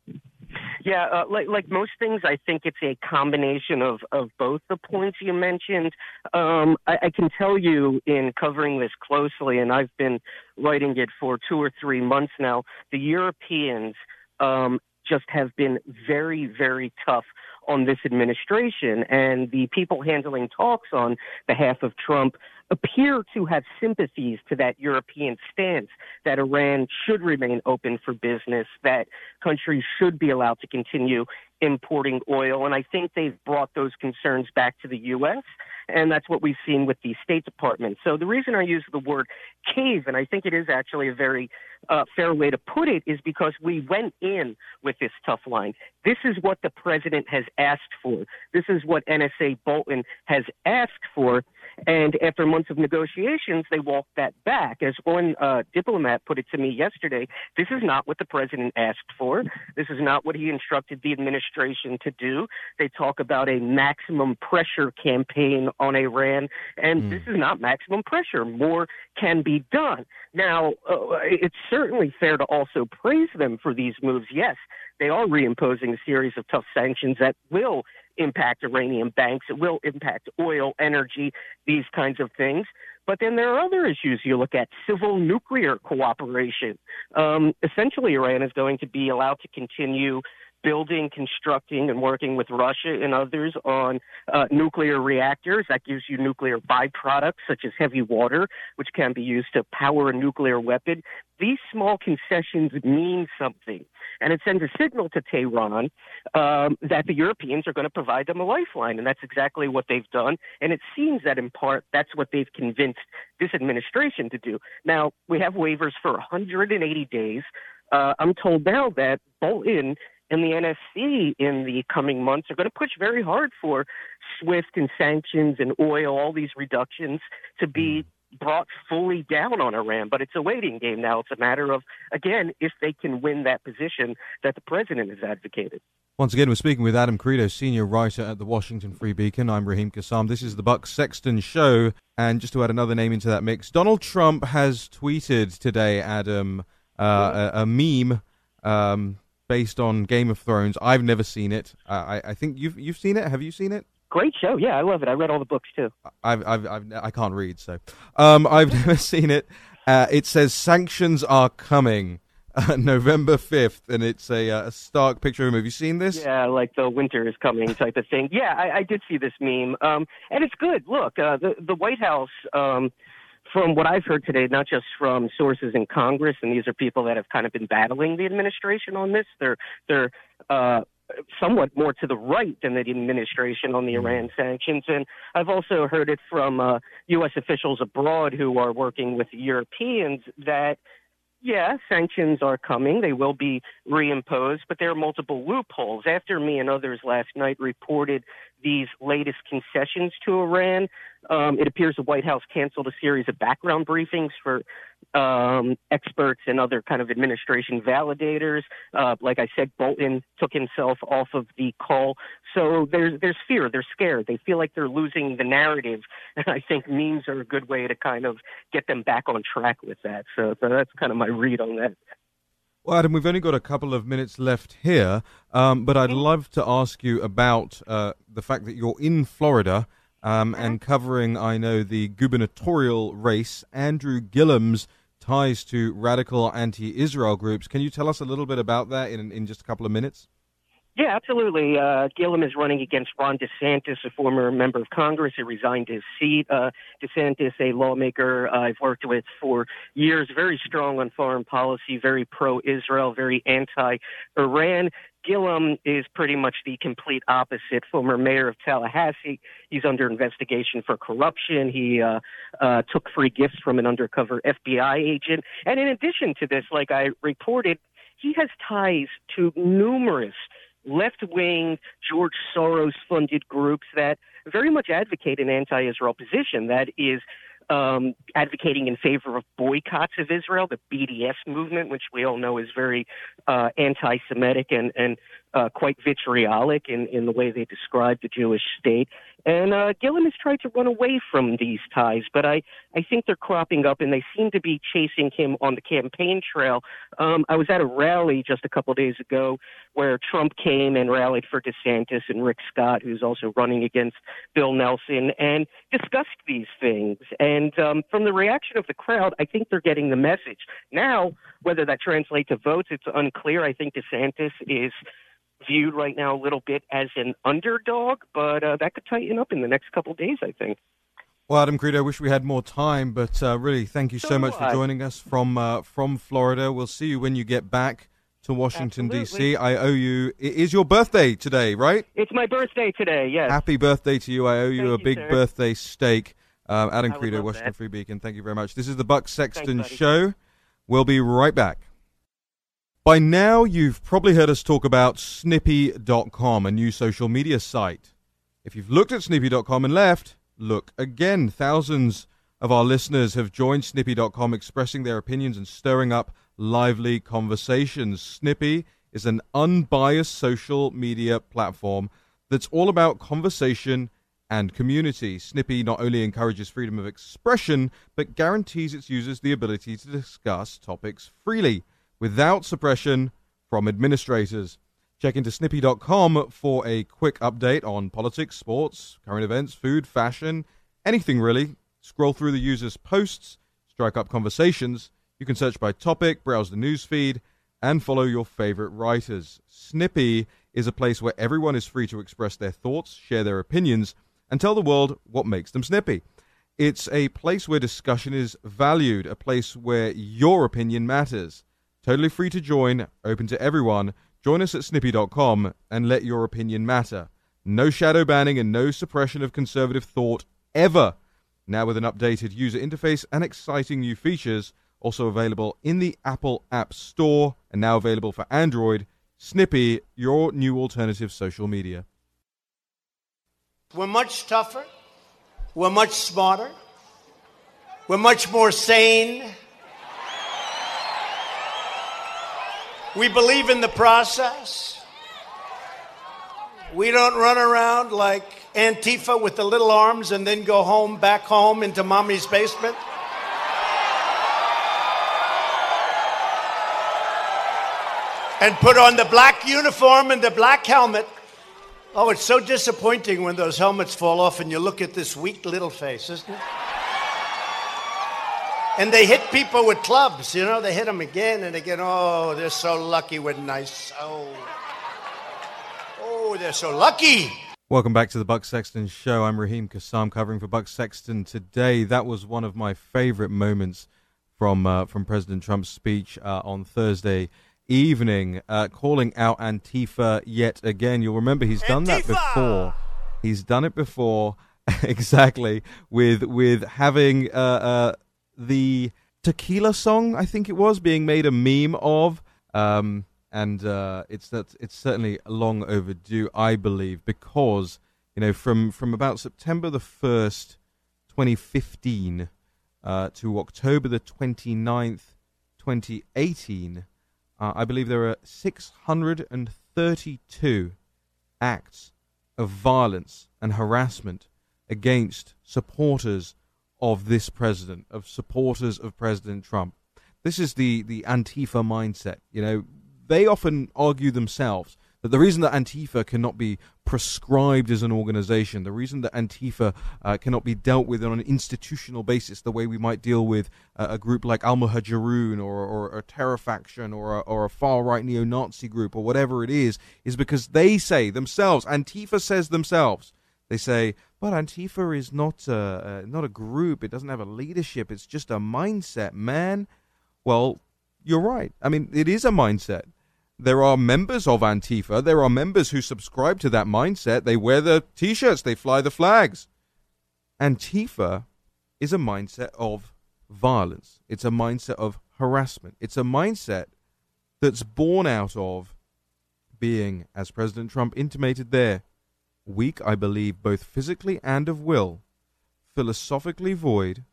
Yeah, uh, like, like most things, I think it's a combination of, of both the points you mentioned. Um, I, I can tell you in covering this closely, and I've been writing it for two or three months now, the Europeans um, just have been very, very tough on this administration, and the people handling talks on behalf of Trump appear to have sympathies to that European stance that Iran should remain open for business, that countries should be allowed to continue importing oil. And I think they've brought those concerns back to the U S, and that's what we've seen with the State Department. So the reason I use the word cave, and I think it is actually a very uh, fair way to put it, is because we went in with this tough line. This is what the president has asked for. This is what N S A Bolton has asked for. And after months of negotiations, they walked that back. As one uh, diplomat put it to me yesterday, this is not what the president asked for. This is not what he instructed the administration to do. They talk about a maximum pressure campaign on Iran, and mm. this is not maximum pressure. More can be done. Now, uh, it's certainly fair to also praise them for these moves. Yes, they are reimposing a series of tough sanctions that will impact Iranian banks. It will impact oil, energy, these kinds of things. But then there are other issues you look at, civil nuclear cooperation. Um, essentially, Iran is going to be allowed to continue building, constructing, and working with Russia and others on uh, nuclear reactors. That gives you nuclear byproducts, such as heavy water, which can be used to power a nuclear weapon. These small concessions mean something, and it sends a signal to Tehran um, that the Europeans are going to provide them a lifeline, and that's exactly what they've done. And it seems that, in part, that's what they've convinced this administration to do. Now, we have waivers for one hundred eighty days. Uh, I'm told now that Bolton and the N S C in the coming months are going to push very hard for SWIFT and sanctions and oil, all these reductions to be brought fully down on Iran. But it's a waiting game now. It's a matter of, again, if they can win that position that the president has advocated. Once again, we're speaking with Adam Credo, senior writer at the Washington Free Beacon. I'm Raheem Kassam. This is the Buck Sexton Show. And just to add another name into that mix, Donald Trump has tweeted today, Adam, uh, a, a meme um, based on Game of Thrones. I've never seen it. Uh, I, I think you've you've seen it. Have you seen it? Great show. Yeah, I love it. I read all the books too. I've, I've, I've, I can't read, so um, I've never seen it. Uh, it says sanctions are coming uh, November fifth, and it's a, a stark picture of a movie. Have you seen this? Yeah, like the winter is coming type of thing. Yeah, I, I did see this meme, um, and it's good. Look, uh, the the White House. Um, From what I've heard today, not just from sources in Congress, and these are people that have kind of been battling the administration on this, they're they're uh, somewhat more to the right than the administration on the Iran sanctions. And I've also heard it from uh, U S officials abroad who are working with Europeans that, yeah, sanctions are coming. They will be reimposed, but there are multiple loopholes. After me and others last night reported these latest concessions to Iran, um, it appears the White House canceled a series of background briefings for um, experts and other kind of administration validators. Uh, like I said, Bolton took himself off of the call. So there's, there's fear. They're scared. They feel like they're losing the narrative. And I think memes are a good way to kind of get them back on track with that. So, so that's kind of my read on that. Well, Adam, we've only got a couple of minutes left here, um, but I'd love to ask you about uh, the fact that you're in Florida um, and covering, I know, the gubernatorial race, Andrew Gillum's ties to radical anti-Israel groups. Can you tell us a little bit about that in, in just a couple of minutes? Yeah, absolutely. Uh, Gillum is running against Ron DeSantis, a former member of Congress who resigned his seat. Uh, DeSantis, a lawmaker uh, I've worked with for years, very strong on foreign policy, very pro-Israel, very anti-Iran. Gillum is pretty much the complete opposite. Former mayor of Tallahassee, he's under investigation for corruption. He uh, uh, took free gifts from an undercover F B I agent. And in addition to this, like I reported, he has ties to numerous left-wing, George Soros-funded groups that very much advocate an anti-Israel position that is um, advocating in favor of boycotts of Israel, the B D S movement, which we all know is very uh, anti-Semitic and, and uh, quite vitriolic in, in the way they describe the Jewish state. And uh, Gillum has tried to run away from these ties, but I, I think they're cropping up, and they seem to be chasing him on the campaign trail. Um, I was at a rally just a couple of days ago where Trump came and rallied for DeSantis and Rick Scott, who's also running against Bill Nelson, and discussed these things. And um, from the reaction of the crowd, I think they're getting the message. Now, whether that translates to votes, it's unclear. I think DeSantis is viewed right now a little bit as an underdog, but uh, that could tighten up in the next couple of days, I think. Well, Adam Credo, I wish we had more time, but uh, really, thank you so, so much for joining us from uh, from Florida. We'll see you when you get back to Washington, D C I owe you... It is your birthday today, right? It's my birthday today, yes. Happy birthday to you. I owe you thank a big you, birthday steak. Um, Adam Credo, Washington that. Free Beacon, thank you very much. This is the Buck Sexton Thanks, Show. We'll be right back. By now, you've probably heard us talk about Snippy dot com, a new social media site. If you've looked at Snippy dot com and left, look. Again, thousands of our listeners have joined snippy dot com, expressing their opinions and stirring up lively conversations. Snippy is an unbiased social media platform that's all about conversation and community. Snippy not only encourages freedom of expression, but guarantees its users the ability to discuss topics freely, without suppression from administrators. Check into snippy dot com for a quick update on politics, sports, current events, food, fashion, anything really. Scroll through the users' posts, strike up conversations. You can search by topic, browse the newsfeed, and follow your favorite writers. Snippy is a place where everyone is free to express their thoughts, share their opinions, and tell the world what makes them snippy. It's a place where discussion is valued, a place where your opinion matters. Totally free to join, open to everyone. Join us at snippy dot com and let your opinion matter. No shadow banning and no suppression of conservative thought ever. Now with an updated user interface and exciting new features, also available in the Apple App Store and now available for Android, Snippy, your new alternative social media. We're much tougher. We're much smarter. We're much more sane. We believe in the process. We don't run around like Antifa with the little arms and then go home, back home into mommy's basement. And put on the black uniform and the black helmet. Oh, it's so disappointing when those helmets fall off and you look at this weak little face, isn't it? And they hit people with clubs, you know, they hit them again and again. Oh, they're so lucky with nice. Oh, oh, they're so lucky. Welcome back to the Buck Sexton Show. I'm Raheem Kassam, covering for Buck Sexton today. That was one of my favorite moments from uh, from President Trump's speech uh, on Thursday evening, uh, calling out Antifa yet again. You'll remember he's done Antifa! that before. He's done it before, exactly, with with having... Uh, uh, the tequila song, I think it was, being made a meme of, um, and uh, it's that it's certainly long overdue, I believe, because you know from, from about September the first, twenty fifteen, uh, to October the twenty-ninth, twenty eighteen, uh, I believe there are six hundred and thirty-two acts of violence and harassment against supporters of this president, of supporters of President Trump. This is the, the Antifa mindset. You know, they often argue themselves that the reason that Antifa cannot be prescribed as an organization, the reason that Antifa uh, cannot be dealt with on an institutional basis the way we might deal with uh, a group like Al-Muhajirun or, or a terror faction or a, or a far-right neo-Nazi group or whatever it is, is because they say themselves, Antifa says themselves, they say, but Antifa is not a, uh, not a group. It doesn't have a leadership. It's just a mindset, man. Well, you're right. I mean, it is a mindset. There are members of Antifa. There are members who subscribe to that mindset. They wear the T-shirts. They fly the flags. Antifa is a mindset of violence. It's a mindset of harassment. It's a mindset that's born out of being, as President Trump intimated there, weak, I believe, both physically and of will, philosophically void,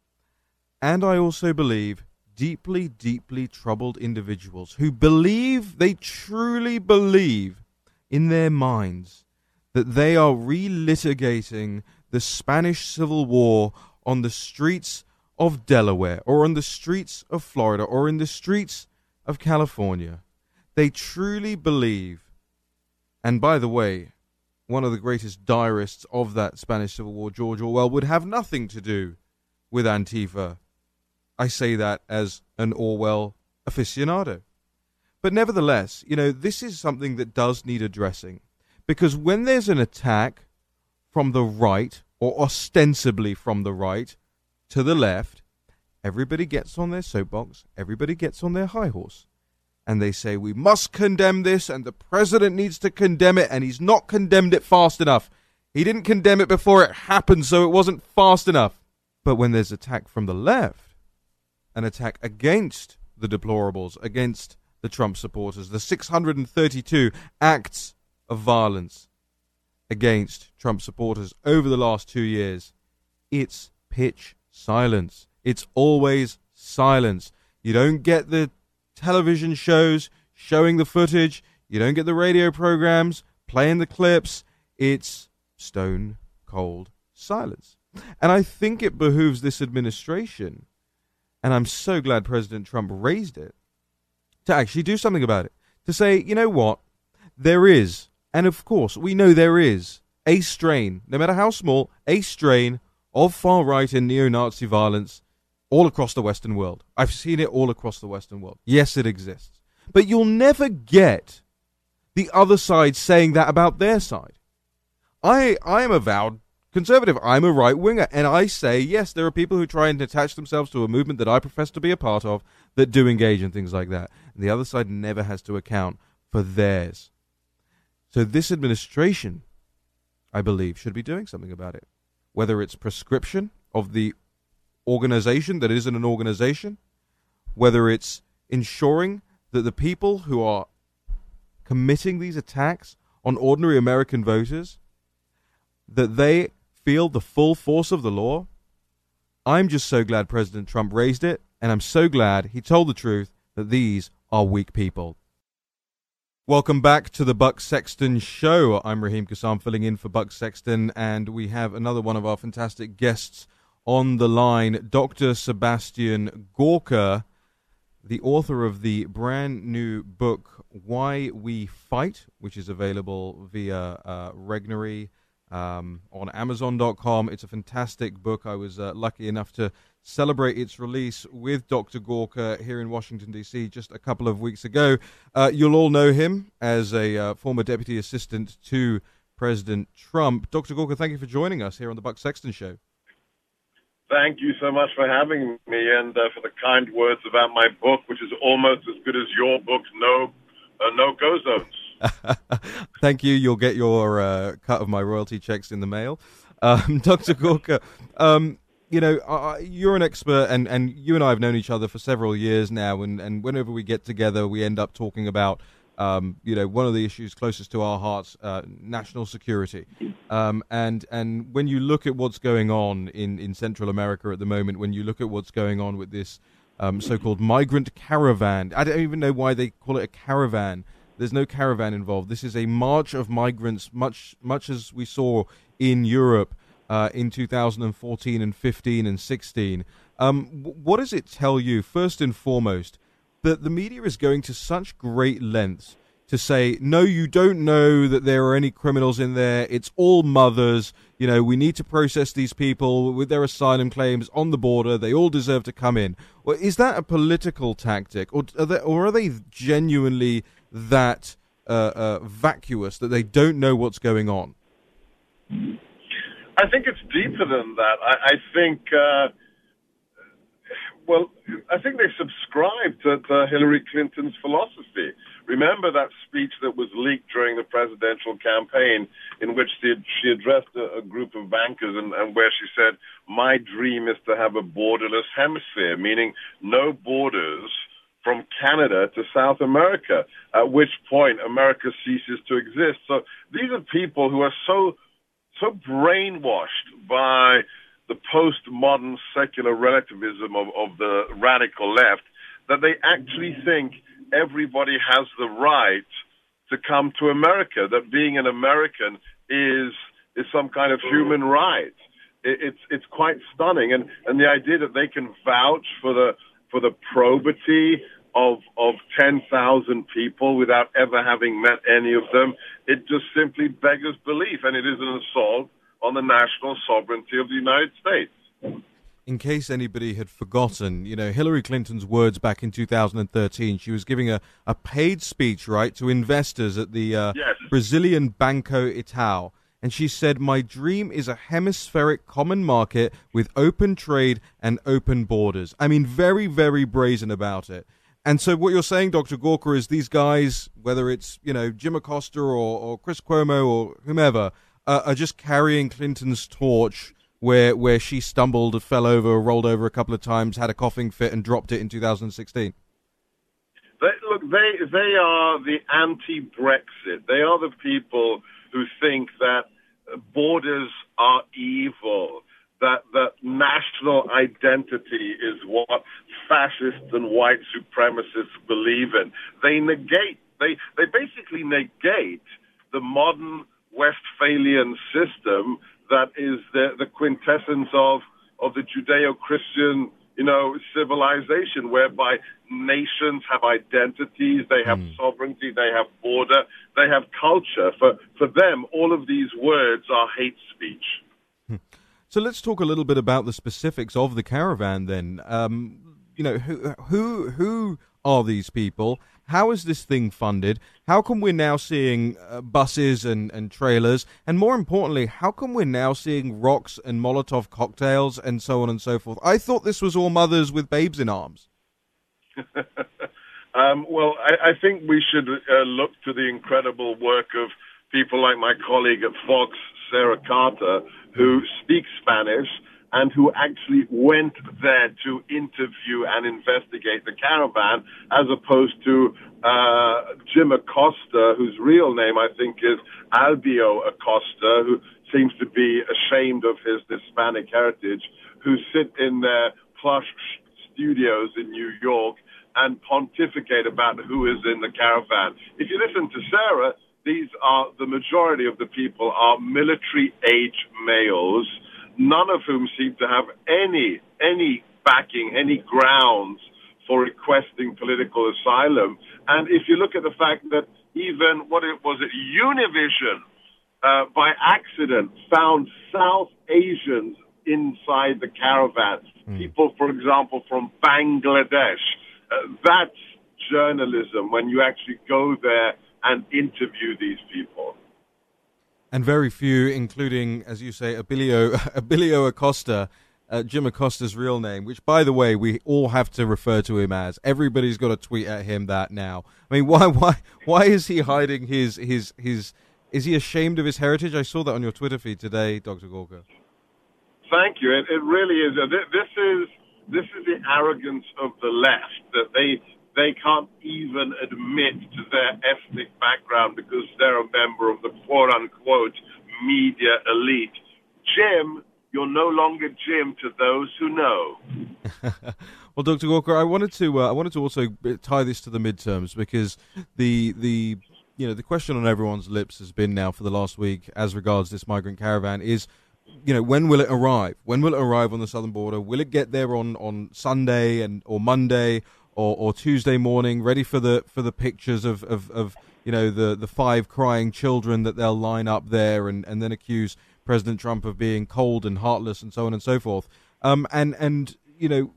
and I also believe deeply, deeply troubled individuals who believe, they truly believe in their minds that they are relitigating the Spanish Civil War on the streets of Delaware or on the streets of Florida or in the streets of California. They truly believe, and by the way, one of the greatest diarists of that Spanish Civil War, George Orwell, would have nothing to do with Antifa. I say that as an Orwell aficionado. But nevertheless, you know, this is something that does need addressing. Because when there's an attack from the right, or ostensibly from the right, to the left, everybody gets on their soapbox, everybody gets on their high horse. And they say, we must condemn this, and the president needs to condemn it, and he's not condemned it fast enough. He didn't condemn it before it happened, so it wasn't fast enough. But when there's attack from the left, an attack against the deplorables, against the Trump supporters, the six hundred thirty-two acts of violence against Trump supporters over the last two years, it's pitch silence. It's always silence. You don't get the television shows showing the footage. You don't get the radio programs playing the clips. It's stone cold silence. And I think it behooves this administration, and I'm so glad President Trump raised it, to actually do something about it. To say, you know what, there is, and of course we know there is, a strain, no matter how small, a strain of far-right and neo-Nazi violence all across the Western world. I've seen it all across the Western world. Yes, it exists. But you'll never get the other side saying that about their side. I I am avowed conservative. I'm a right-winger, and I say, yes, there are people who try and attach themselves to a movement that I profess to be a part of that do engage in things like that. And the other side never has to account for theirs. So this administration, I believe, should be doing something about it. Whether it's prescription of the organization that isn't an organization, whether it's ensuring that the people who are committing these attacks on ordinary American voters, that they feel the full force of the law. I'm just so glad President Trump raised it, and I'm so glad he told the truth that these are weak people. Welcome back to the Buck Sexton Show. I'm Raheem Kassam, filling in for Buck Sexton, and we have another one of our fantastic guests on the line, Doctor Sebastian Gorka, the author of the brand new book, Why We Fight, which is available via uh, Regnery. Um, on Amazon dot com. It's a fantastic book. I was uh, lucky enough to celebrate its release with Doctor Gorka here in Washington, D C just a couple of weeks ago. Uh, you'll all know him as a uh, former deputy assistant to President Trump. Doctor Gorka, thank you for joining us here on the Buck Sexton Show. Thank you so much for having me, and uh, for the kind words about my book, which is almost as good as your book, No uh, No-Go Zones. Thank you. You'll get your uh, cut of my royalty checks in the mail. Um, Doctor Gorka, um, you know, uh, you're an expert, and, and you and I have known each other for several years now, and, and whenever we get together, we end up talking about, um, you know, one of the issues closest to our hearts, uh, national security. Um, and and when you look at what's going on in, in Central America at the moment, when you look at what's going on with this um, so-called migrant caravan, I don't even know why they call it a caravan. There's no caravan involved. This is a march of migrants, much much as we saw in Europe uh, in two thousand fourteen and fifteen and sixteen. Um, what does it tell you, first and foremost, that the media is going to such great lengths to say, no, you don't know that there are any criminals in there. It's all mothers. You know, we need to process these people with their asylum claims on the border. They all deserve to come in. Well, is that a political tactic, or are they, or are they genuinely that uh, uh, vacuous that they don't know what's going on? I think it's deeper than that. I, I think, uh, well, I think they subscribe to, to Hillary Clinton's philosophy. Remember that speech that was leaked during the presidential campaign in which the, she addressed a, a group of bankers and, and where she said, my dream is to have a borderless hemisphere, meaning no borders from Canada to South America, at which point America ceases to exist. So these are people who are so so brainwashed by the postmodern secular relativism of, of the radical left that they actually think everybody has the right to come to America, that being an American is is some kind of human right. It, it's it's quite stunning. And, and the idea that they can vouch for the for the probity of of ten thousand people without ever having met any of them, it just simply beggars belief, and it is an assault on the national sovereignty of the United States. In case anybody had forgotten, you know, Hillary Clinton's words back in two thousand thirteen, she was giving a, a paid speech, right, to investors at the uh, yes. Brazilian Banco Itaú. And she said, my dream is a hemispheric common market with open trade and open borders. I mean, very, very brazen about it. And so what you're saying, Doctor Gorka, is these guys, whether it's, you know, Jim Acosta or, or Chris Cuomo or whomever, uh, are just carrying Clinton's torch where where she stumbled, fell over, rolled over a couple of times, had a coughing fit and dropped it in two thousand sixteen. They, look, they, they are the anti-Brexit. They are the people who think that borders are evil, that that national identity is what fascists and white supremacists believe in. They negate, they, they basically negate the modern Westphalian system that is the, the quintessence of, of the Judeo-Christian, you know, civilization, whereby nations have identities, they have mm. sovereignty, they have border, they have culture. For, for them, all of these words are hate speech. Hmm. So let's talk a little bit about the specifics of the caravan then. Um, you know, who, who, who are these people? How is this thing funded? How come we're now seeing uh, buses and, and trailers? And more importantly, how come we're now seeing rocks and Molotov cocktails and so on and so forth? I thought this was all mothers with babes in arms. um, well, I, I think we should uh, look to the incredible work of people like my colleague at Fox, Sarah Carter, who speaks Spanish and who actually went there to interview and investigate the caravan, as opposed to uh, Jim Acosta, whose real name I think is Albio Acosta, who seems to be ashamed of his Hispanic heritage, who sit in their plush studios in New York and pontificate about who is in the caravan. If you listen to Sarah, these are the majority of the people are military-age males, none of whom seem to have any any backing, any grounds for requesting political asylum. And if you look at the fact that even, what it was it, Univision, uh, by accident, found South Asians inside the caravan, mm. people, for example, from Bangladesh. Uh, that's journalism, when you actually go there and interview these people. And very few, including, as you say, Abilio, Abilio Acosta, uh, Jim Acosta's real name, which, by the way, we all have to refer to him as. Everybody's got to tweet at him that now. I mean, why, why, why is he hiding his, his, his? Is he ashamed of his heritage? I saw that on your Twitter feed today, Doctor Gorka. Thank you. It, it really is. This is this is the arrogance of the left, that they. They can't even admit to their ethnic background because they're a member of the quote-unquote media elite. Jim, you're no longer Jim to those who know. Well, Doctor Gorka, I wanted to uh, I wanted to also tie this to the midterms, because the the you know the question on everyone's lips has been now for the last week as regards this migrant caravan is, you know, when will it arrive? When will it arrive on the southern border? Will it get there on, on Sunday and or Monday? Or, or Tuesday morning, ready for the for the pictures of, of, of you know the, the five crying children that they'll line up there and, and then accuse President Trump of being cold and heartless and so on and so forth. Um, and and you know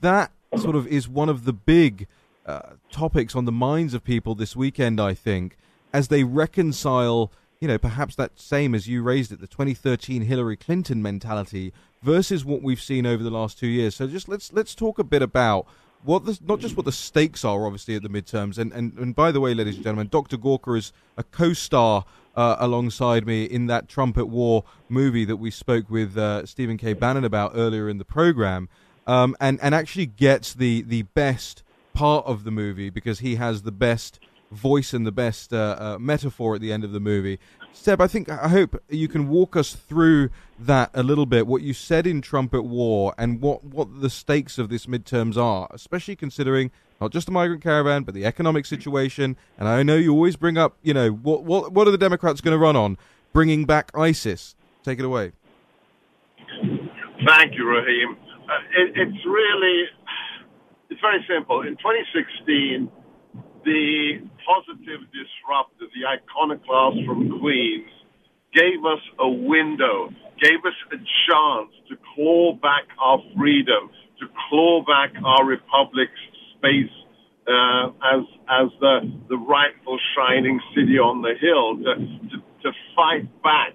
that sort of is one of the big uh, topics on the minds of people this weekend, I think, as they reconcile, you know, perhaps that same, as you raised it, the twenty thirteen Hillary Clinton mentality versus what we've seen over the last two years. So just let's let's talk a bit about. What the, not just what the stakes are, obviously, at the midterms, and, and, and by the way, ladies and gentlemen, Doctor Gorka is a co-star uh, alongside me in that Trump at War movie that we spoke with uh, Stephen K. Bannon about earlier in the program, um, and, and actually gets the, the best part of the movie because he has the best voice and the best uh, uh, metaphor at the end of the movie. Seb, I think, I hope you can walk us through that a little bit, what you said in Trump at War and what, what the stakes of this midterms are, especially considering not just the migrant caravan, but the economic situation. And I know you always bring up, you know, what what, what are the Democrats going to run on? Bringing back ISIS. Take it away. Thank you, Raheem. Uh, it, it's really, it's very simple. In twenty sixteen, the positive disruptor, the iconoclast from Queens, gave us a window, gave us a chance to claw back our freedom, to claw back our republic's space uh, as as the, the rightful shining city on the hill, to, to to fight back,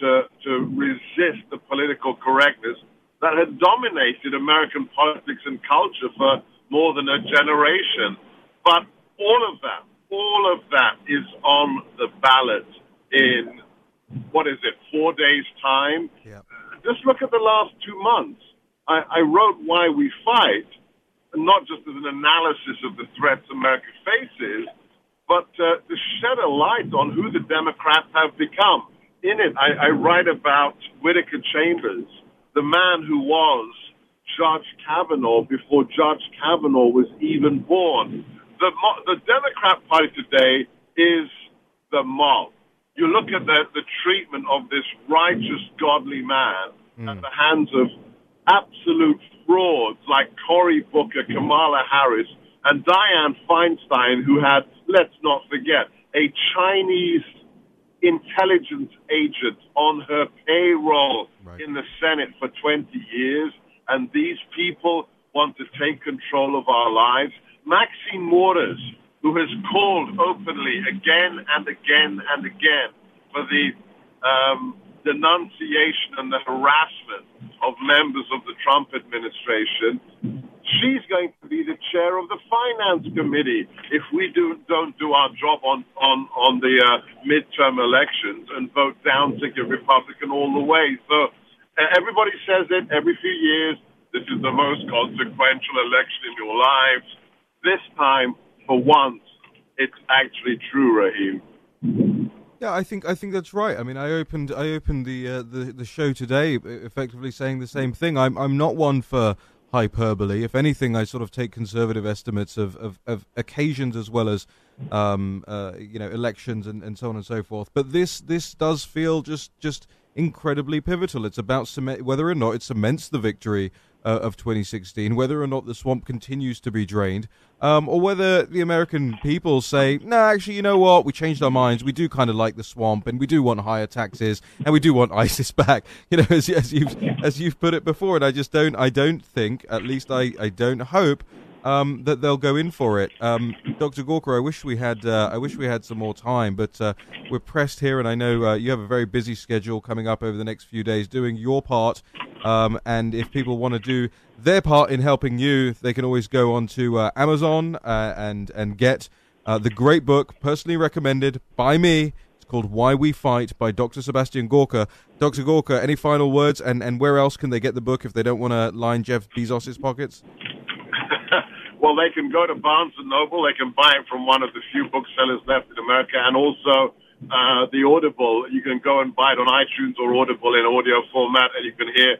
to to resist the political correctness that had dominated American politics and culture for more than a generation. But All of that, all of that is on the ballot in, what is it, four days' time? Yep. Just look at the last two months. I, I wrote Why We Fight, not just as an analysis of the threats America faces, but uh, to shed a light on who the Democrats have become. in it, I, I write about Whittaker Chambers, the man who was Judge Kavanaugh before Judge Kavanaugh was even born. The the Democrat Party today is the mob. You look at the, the treatment of this righteous, godly man mm. at the hands of absolute frauds like Cory Booker, Kamala Harris, and Dianne Feinstein, who had, let's not forget, a Chinese intelligence agent on her payroll right. in the Senate for twenty years. And these people want to take control of our lives. Maxine Waters, who has called openly again and again and again for the um, denunciation and the harassment of members of the Trump administration, she's going to be the chair of the Finance Committee if we do, don't do our job on, on, on the uh, midterm elections and vote down ticket Republican all the way. So everybody says it every few years. This is the most consequential election in your lives. This time, for once, it's actually true, Raheem. Yeah, I think I think that's right. I mean, I opened I opened the uh, the, the show today, effectively saying the same thing. I'm I'm not one for hyperbole. If anything, I sort of take conservative estimates of of, of occasions as well as um, uh, you know elections and, and so on and so forth. But this this does feel just just. incredibly pivotal. It's about cement, whether or not it cements the victory uh, of twenty sixteen, whether or not the swamp continues to be drained, um, or whether the American people say, no, nah, actually, you know what, we changed our minds, we do kind of like the swamp, and we do want higher taxes, and we do want ISIS back, you know, as, as, you've, as you've put it before. And I just don't, I don't think, at least I, I don't hope, Um, that they'll go in for it. Um, Doctor Gawker, I wish we had uh, I wish we had some more time, but uh, we're pressed here, and I know uh, you have a very busy schedule coming up over the next few days, doing your part, um, and if people want to do their part in helping you, they can always go on to uh, Amazon uh, and, and get uh, the great book, personally recommended by me. It's called Why We Fight by Doctor Sebastian Gorka. Doctor Gorka, any final words, and, and where else can they get the book if they don't want to line Jeff Bezos's pockets? Well, they can go to Barnes and Noble. They can buy it from one of the few booksellers left in America. And also uh, the Audible. You can go and buy it on iTunes or Audible in audio format. And you can hear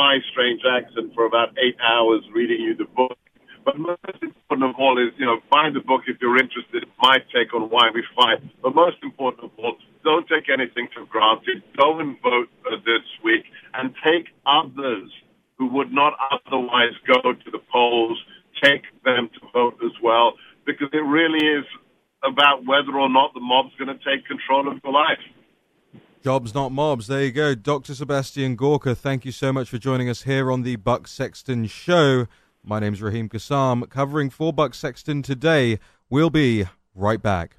my strange accent for about eight hours reading you the book. But most important of all is, you know, buy the book if you're interested. My take on Why We Fight. But most important of all, don't take anything for granted. Go and vote this week. And take others who would not otherwise go to the polls, take them to vote as well, because it really is about whether or not the mob's going to take control of your life. Jobs, not mobs. There you go. Doctor Sebastian Gorka, thank you so much for joining us here on the Buck Sexton Show. My name's Raheem Kassam, covering for Buck Sexton today. We'll be right back.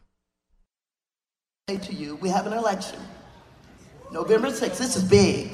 To you, we have an election. November sixth, this is big.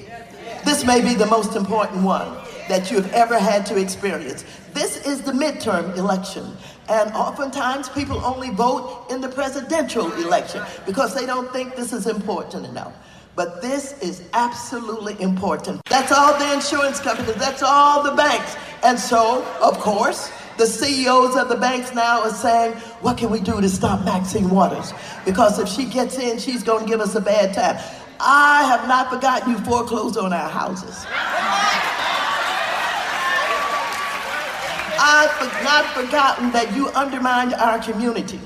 This may be the most important one that you have ever had to experience. This is the midterm election. And oftentimes people only vote in the presidential election because they don't think this is important enough. But this is absolutely important. That's all the insurance companies, that's all the banks. And so, of course, the C E Os of the banks now are saying, what can we do to stop Maxine Waters? Because if she gets in, she's gonna give us a bad time. I have not forgotten you foreclosed on our houses. I have not forgotten that you undermined our community.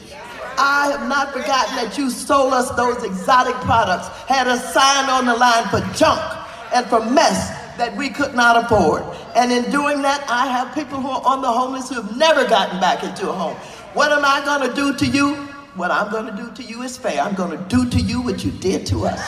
I have not forgotten that you sold us those exotic products, had us sign on the line for junk and for mess that we could not afford. And in doing that, I have people who are on the homeless who have never gotten back into a home. What am I gonna do to you? What I'm gonna do to you is fair. I'm gonna do to you what you did to us.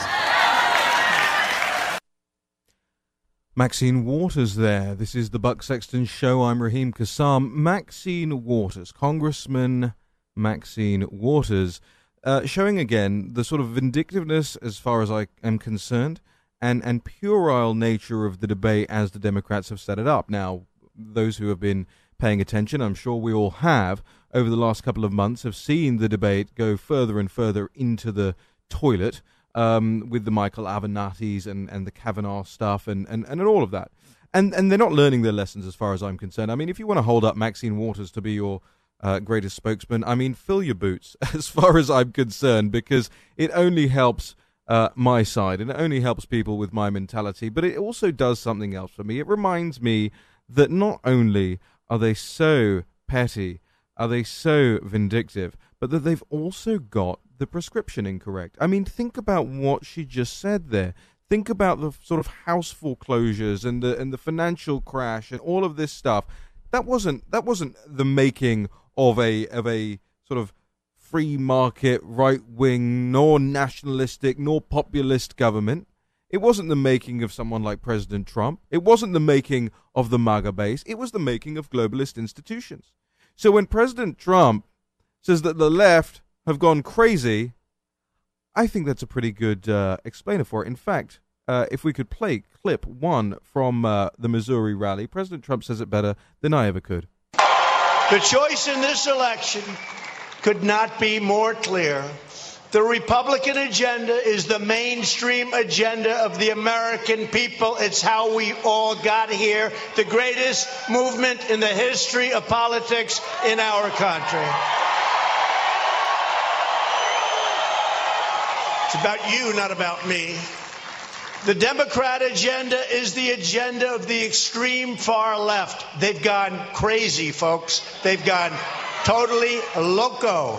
Maxine Waters there. This is the Buck Sexton Show. I'm Raheem Kassam. Maxine Waters, Congressman Maxine Waters, uh, showing again the sort of vindictiveness, as far as I am concerned, and, and puerile nature of the debate as the Democrats have set it up. Now, those who have been paying attention, I'm sure we all have, over the last couple of months have seen the debate go further and further into the toilet. Um, with the Michael Avenattis and, and the Kavanaugh stuff and, and, and all of that. And and they're not learning their lessons as far as I'm concerned. I mean, if you want to hold up Maxine Waters to be your uh, greatest spokesman, I mean, fill your boots as far as I'm concerned, because it only helps uh, my side, and it only helps people with my mentality, but it also does something else for me. It reminds me that not only are they so petty, are they so vindictive, but that they've also got the prescription incorrect. I mean, think about what she just said there. Think about the sort of house foreclosures and the and the financial crash and all of this stuff. That wasn't that wasn't the making of a of a sort of free market, right-wing, nor nationalistic, nor populist government. It wasn't the making of someone like President Trump. It wasn't the making of the MAGA base. It was the making of globalist institutions. So when President Trump says that the left have gone crazy, I think that's a pretty good uh, explainer for it. In fact, uh, if we could play clip one from uh, the Missouri rally, President Trump says it better than I ever could. The choice in this election could not be more clear. The Republican agenda is the mainstream agenda of the American people. It's how we all got here, the greatest movement in the history of politics in our country. It's about you, not about me. The Democrat agenda is the agenda of the extreme far left. They've gone crazy, folks. They've gone totally loco.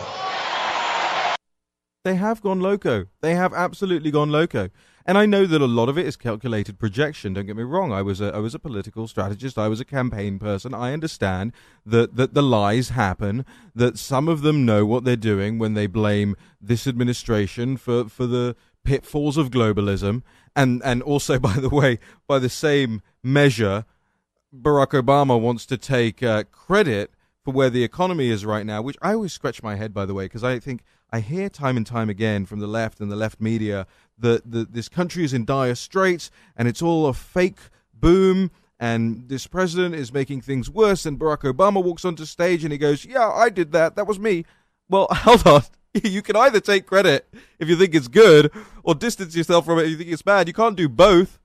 They have gone loco. They have absolutely gone loco. And I know that a lot of it is calculated projection. Don't get me wrong. I was a, I was a political strategist. I was a campaign person. I understand that, that the lies happen, that some of them know what they're doing when they blame this administration for, for the pitfalls of globalism. And, and also, by the way, by the same measure, Barack Obama wants to take uh, credit for where the economy is right now, which I always scratch my head, by the way, because I think I hear time and time again from the left and the left media that the, this country is in dire straits and it's all a fake boom and this president is making things worse, and Barack Obama walks onto stage and he goes, yeah, I did that. That was me. Well, hold on. You can either take credit if you think it's good or distance yourself from it if you think it's bad. You can't do both,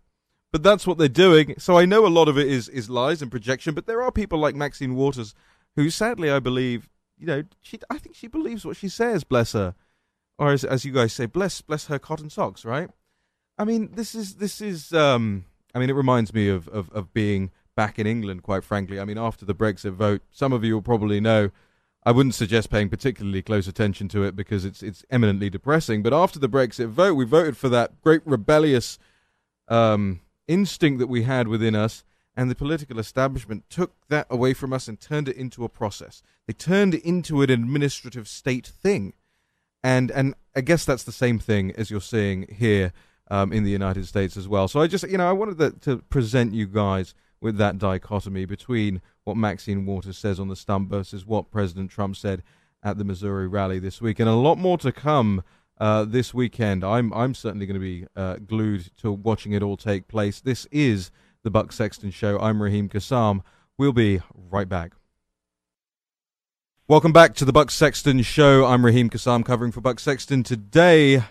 but that's what they're doing. So I know a lot of it is, is lies and projection, but there are people like Maxine Waters who, sadly, I believe, you know, she, I think she believes what she says, bless her. Or as, as you guys say, bless bless her cotton socks, right? I mean, this is, this is um, I mean, it reminds me of, of, of being back in England, quite frankly. I mean, after the Brexit vote, some of you will probably know, I wouldn't suggest paying particularly close attention to it because it's, it's eminently depressing. But after the Brexit vote, we voted for that great rebellious um, instinct that we had within us. And the political establishment took that away from us and turned it into a process. They turned it into an administrative state thing. And and I guess that's the same thing as you're seeing here um, in the United States as well. So I just, you know, I wanted that, to present you guys with that dichotomy between what Maxine Waters says on the stump versus what President Trump said at the Missouri rally this week. And a lot more to come uh, this weekend. I'm, I'm certainly going to be uh, glued to watching it all take place. This is The Buck Sexton Show. I'm Raheem Kassam. We'll be right back. Welcome back to The Buck Sexton Show. I'm Raheem Kassam, covering for Buck Sexton. Today,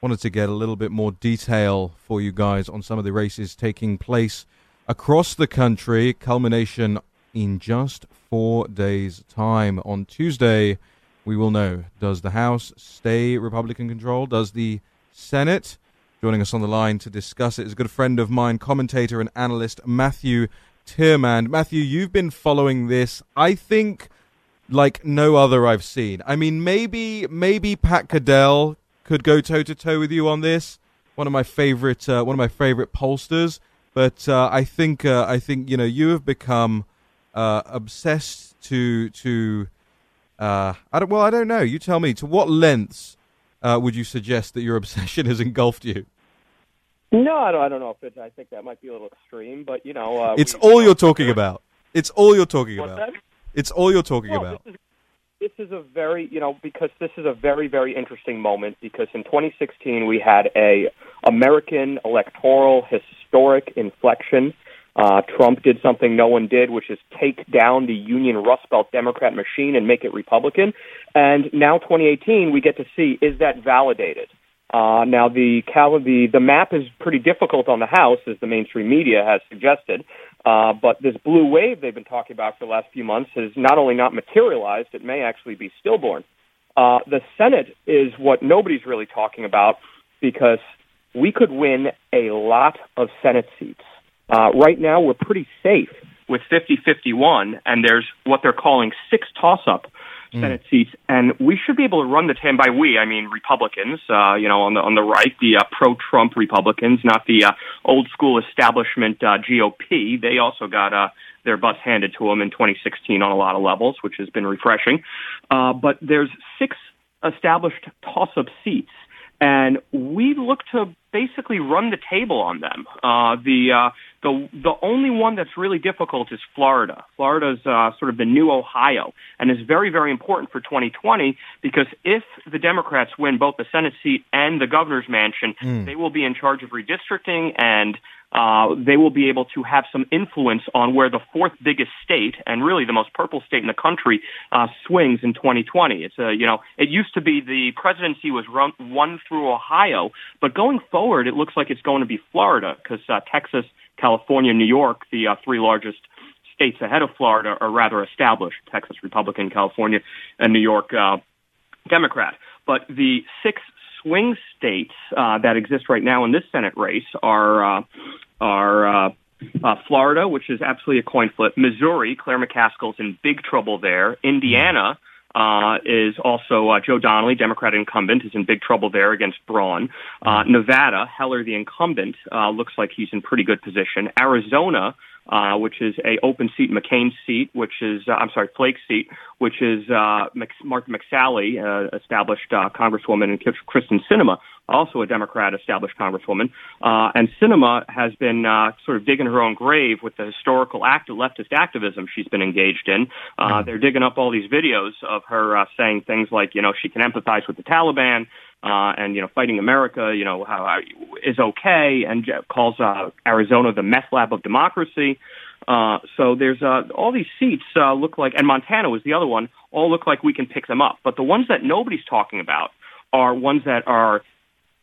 wanted to get a little bit more detail for you guys on some of the races taking place across the country, culmination in just four days' time. On Tuesday, we will know, does the House stay Republican controlled? Does the Senate? Joining us on the line to discuss it is a good friend of mine, commentator and analyst Matthew Tierman. Matthew, you've been following this, I think, like no other I've seen. I mean, maybe maybe Pat Cadell could go toe to toe with you on this. One of my favorite uh, one of my favorite pollsters, but uh, I think uh, I think you know you have become uh, obsessed to to uh, I don't well I don't know. You tell me, to what lengths uh, would you suggest that your obsession has engulfed you? No, I don't, I don't know if it, I think that might be a little extreme, but, you know... Uh, it's we, all you're talking about. It's all you're talking about. That? It's all you're talking no, about. This is, this is a very, you know, because this is a very, very interesting moment, because in twenty sixteen we had a American electoral historic inflection. Uh, Trump did something no one did, which is take down the Union Rust Belt Democrat machine and make it Republican. And now twenty eighteen we get to see, is that validated? Uh, now, the, cal- the the map is pretty difficult on the House, as the mainstream media has suggested, uh, but this blue wave they've been talking about for the last few months has not only not materialized, it may actually be stillborn. Uh, the Senate is what nobody's really talking about, because we could win a lot of Senate seats. Uh, right now, we're pretty safe with fifty fifty-one, and there's what they're calling six toss-up mm. Senate seats, and we should be able to run the – and by we, I mean Republicans, uh, you know, on the on the right, the uh, pro-Trump Republicans, not the uh, old-school establishment uh, G O P. They also got uh, their butts handed to them in twenty sixteen on a lot of levels, which has been refreshing. Uh, but there's six established toss-up seats, and we look to basically run the table on them. Uh, the uh, the the only one that's really difficult is Florida. Florida's uh, sort of the new Ohio, and is very, very important for twenty twenty because if the Democrats win both the Senate seat and the governor's mansion, mm. they will be in charge of redistricting, and uh, they will be able to have some influence on where the fourth biggest state and really the most purple state in the country uh, swings in twenty twenty. It's a, you know, it used to be the presidency was run, won through Ohio, but going forward, it looks like it's going to be Florida because uh, Texas, California, New York, the uh, three largest states ahead of Florida are rather established, Texas Republican, California, and New York uh, Democrat. But the six swing states uh, that exist right now in this Senate race are uh, are uh, uh, Florida, which is absolutely a coin flip. Missouri, Claire McCaskill's in big trouble there. Indiana uh, is also uh, Joe Donnelly, Democrat incumbent, is in big trouble there against Braun. Uh, Nevada, Heller, the incumbent, uh, looks like he's in pretty good position. Arizona, uh, which is a open seat, McCain's seat, which is, uh, I'm sorry, Flake's seat, which is uh, Martha McSally, uh, established uh, Congresswoman, and Kristen Sinema, also a Democrat established Congresswoman. Uh, and Sinema has been uh, sort of digging her own grave with the historical act of leftist activism she's been engaged in. Uh, they're digging up all these videos of her uh, saying things like, you know, she can empathize with the Taliban uh, and, you know, fighting America, you know, how, is okay, and calls uh, Arizona the meth lab of democracy. Uh, so there's uh, all these seats uh, look like, and Montana was the other one, all look like we can pick them up. But the ones that nobody's talking about are ones that are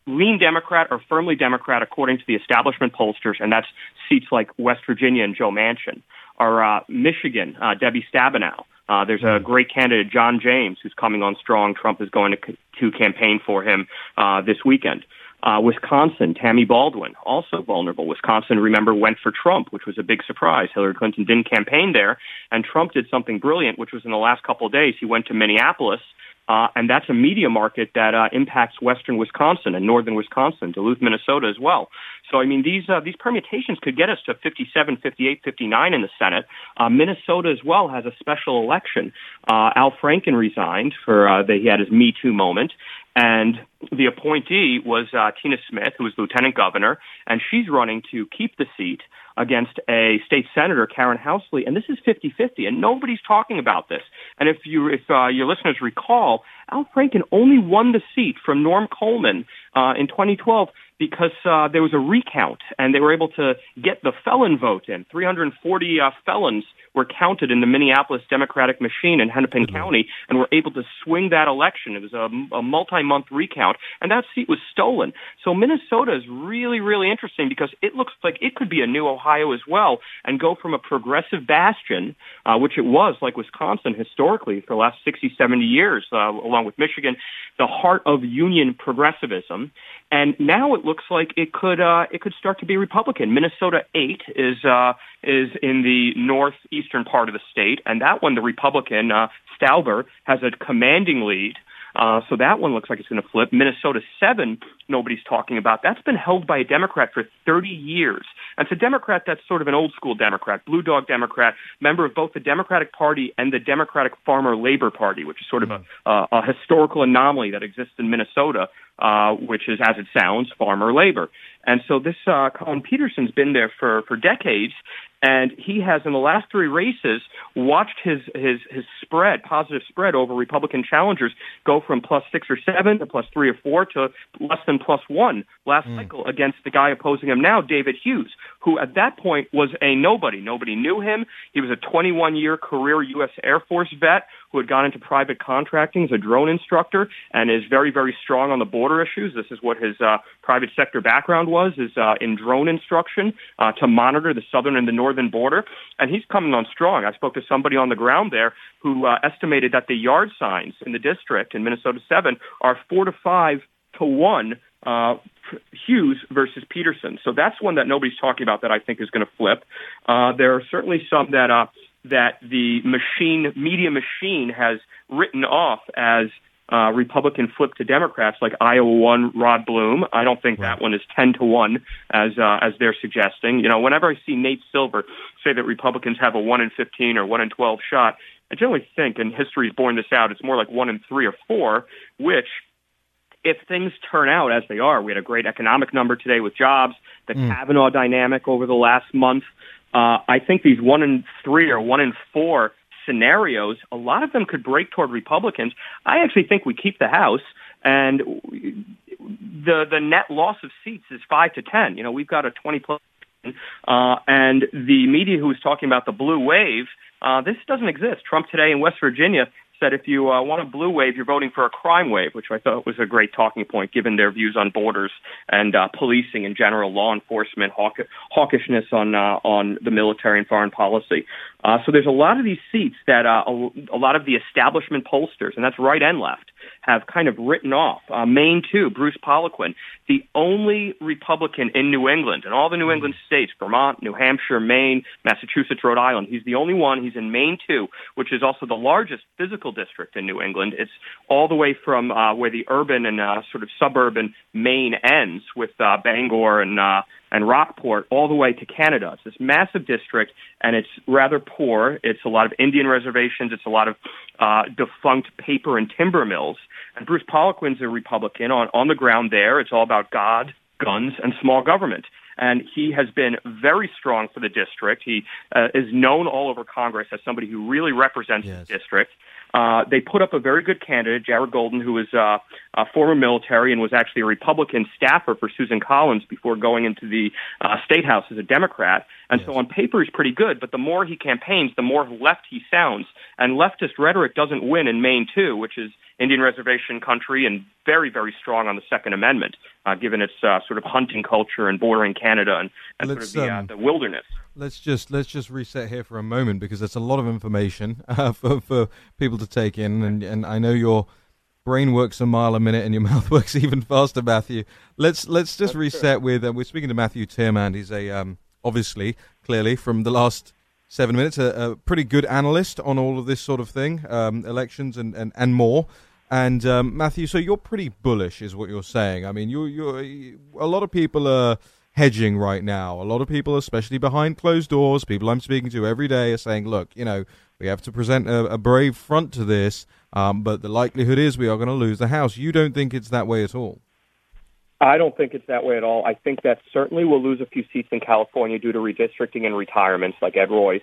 lean Democrat or firmly Democrat, according to the establishment pollsters, and that's seats like West Virginia and Joe Manchin, or uh, Michigan, uh, Debbie Stabenow. Uh, there's a great candidate, John James, who's coming on strong. Trump is going to, to campaign for him uh, this weekend. Uh, Wisconsin, Tammy Baldwin, also vulnerable. Wisconsin, remember, went for Trump, which was a big surprise. Hillary Clinton didn't campaign there, and Trump did something brilliant, which was in the last couple of days. He went to Minneapolis, uh, and that's a media market that uh, impacts western Wisconsin and northern Wisconsin, Duluth, Minnesota as well. So, I mean, these uh, these permutations could get us to fifty-seven, fifty-eight, fifty-nine in the Senate. Uh, Minnesota as well has a special election. Uh, Al Franken resigned for uh, the, he had his Me Too moment. And the appointee was uh, Tina Smith, who was lieutenant governor, and she's running to keep the seat against a state senator, Karen Housley. And this is fifty-fifty, and nobody's talking about this. And if you, if uh, your listeners recall, Al Franken only won the seat from Norm Coleman uh, in twenty twelve because uh, there was a recount, and they were able to get the felon vote in. three hundred forty uh, felons were counted in the Minneapolis Democratic machine in Hennepin mm-hmm. County and were able to swing that election. It was a, a multi-month recount, and that seat was stolen. So Minnesota is really, really interesting because it looks like it could be a new Ohio as well and go from a progressive bastion, uh, which it was like Wisconsin historically for the last sixty, seventy years, uh, along with Michigan, the heart of union progressivism. And now it looks like it could uh, it could start to be Republican. Minnesota eight is uh, is in the northeastern part of the state, and that one, the Republican uh, Stauber, has a commanding lead. Uh, so that one looks like it's going to flip. Minnesota seven, nobody's talking about. That's been held by a Democrat for thirty years. And it's a Democrat that's sort of an old-school Democrat, Blue Dog Democrat, member of both the Democratic Party and the Democratic Farmer Labor Party, which is sort of a, uh, a historical anomaly that exists in Minnesota, uh, which is, as it sounds, farmer labor. And so this uh, Collin Peterson's been there for, for decades, and he has, in the last three races, watched his, his, his spread, positive spread over Republican challengers go from plus six or seven to plus three or four to less than plus one last mm. cycle against the guy opposing him now, David Hughes, who at that point was a nobody. Nobody knew him. He was a twenty-one-year career U S Air Force vet who had gone into private contracting as a drone instructor and is very, very strong on the border issues. This is what his uh, private sector background was, is uh, in drone instruction uh, to monitor the southern and the northern border. And he's coming on strong. I spoke to somebody on the ground there who uh, estimated that the yard signs in the district in Minnesota seven are four to five to one uh, Hughes versus Peterson. So that's one that nobody's talking about that I think is going to flip. Uh, there are certainly some that uh, that the machine, media machine has written off as uh, Republican flip to Democrats, like Iowa one Rod Bloom. I don't think that one is ten to one as uh, as they're suggesting. You know, whenever I see Nate Silver say that Republicans have a one in fifteen or one in twelve shot, I generally think, and history's borne this out, it's more like one in three or four, which, if things turn out as they are, we had a great economic number today with jobs, the mm. Kavanaugh dynamic over the last month. Uh, I think these one in three or one in four scenarios, a lot of them could break toward Republicans. I actually think we keep the House, and the the net loss of seats is five to ten. You know, we've got a twenty plus, uh, and the media who was talking about the blue wave, uh, this doesn't exist. Trump today in West Virginia said if you uh, want a blue wave, you're voting for a crime wave, which I thought was a great talking point, given their views on borders and uh, policing in general, law enforcement, hawk- hawkishness on uh, on the military and foreign policy. Uh, so there's a lot of these seats that uh, a, a lot of the establishment pollsters, and that's right and left, have kind of written off. Uh, Maine, too, Bruce Poliquin, the only Republican in New England, in all the New England states, Vermont, New Hampshire, Maine, Massachusetts, Rhode Island. He's the only one. He's in Maine, too, which is also the largest physical district in New England. It's all the way from uh, where the urban and uh, sort of suburban Maine ends with uh, Bangor and uh, and Rockport all the way to Canada. It's this massive district, and it's rather poor. It's a lot of Indian reservations. It's a lot of uh, defunct paper and timber mills. And Bruce Poliquin's a Republican on, on the ground there. It's all about God, guns, and small government. And he has been very strong for the district. He uh, is known all over Congress as somebody who really represents yes. the district. Uh, they put up a very good candidate, Jared Golden, who was uh, a former military and was actually a Republican staffer for Susan Collins before going into the uh, State House as a Democrat. And yes. so on paper, he's pretty good. But the more he campaigns, the more left he sounds. And leftist rhetoric doesn't win in Maine, too, which is Indian reservation country and very, very strong on the Second Amendment, uh, given its uh, sort of hunting culture and bordering Canada and, and sort of the, um, uh, the wilderness. Let's just let's just reset here for a moment, because it's a lot of information uh, for, for people to take in. And, and I know your brain works a mile a minute and your mouth works even faster, Matthew. Let's let's just That's reset true. with, uh, we're speaking to Matthew Tierman. He's a, um, obviously, clearly, from the last seven minutes, a, a pretty good analyst on all of this sort of thing, um, elections and, and, and more. And um, Matthew, so you're pretty bullish, is what you're saying. I mean, you you a lot of people are hedging right now. A lot of people, especially behind closed doors, people I'm speaking to every day, are saying, "Look, you know, we have to present a, a brave front to this, um, but the likelihood is we are going to lose the House." You don't think it's that way at all? I don't think it's that way at all. I think that certainly we'll lose a few seats in California due to redistricting and retirements, like Ed Royce,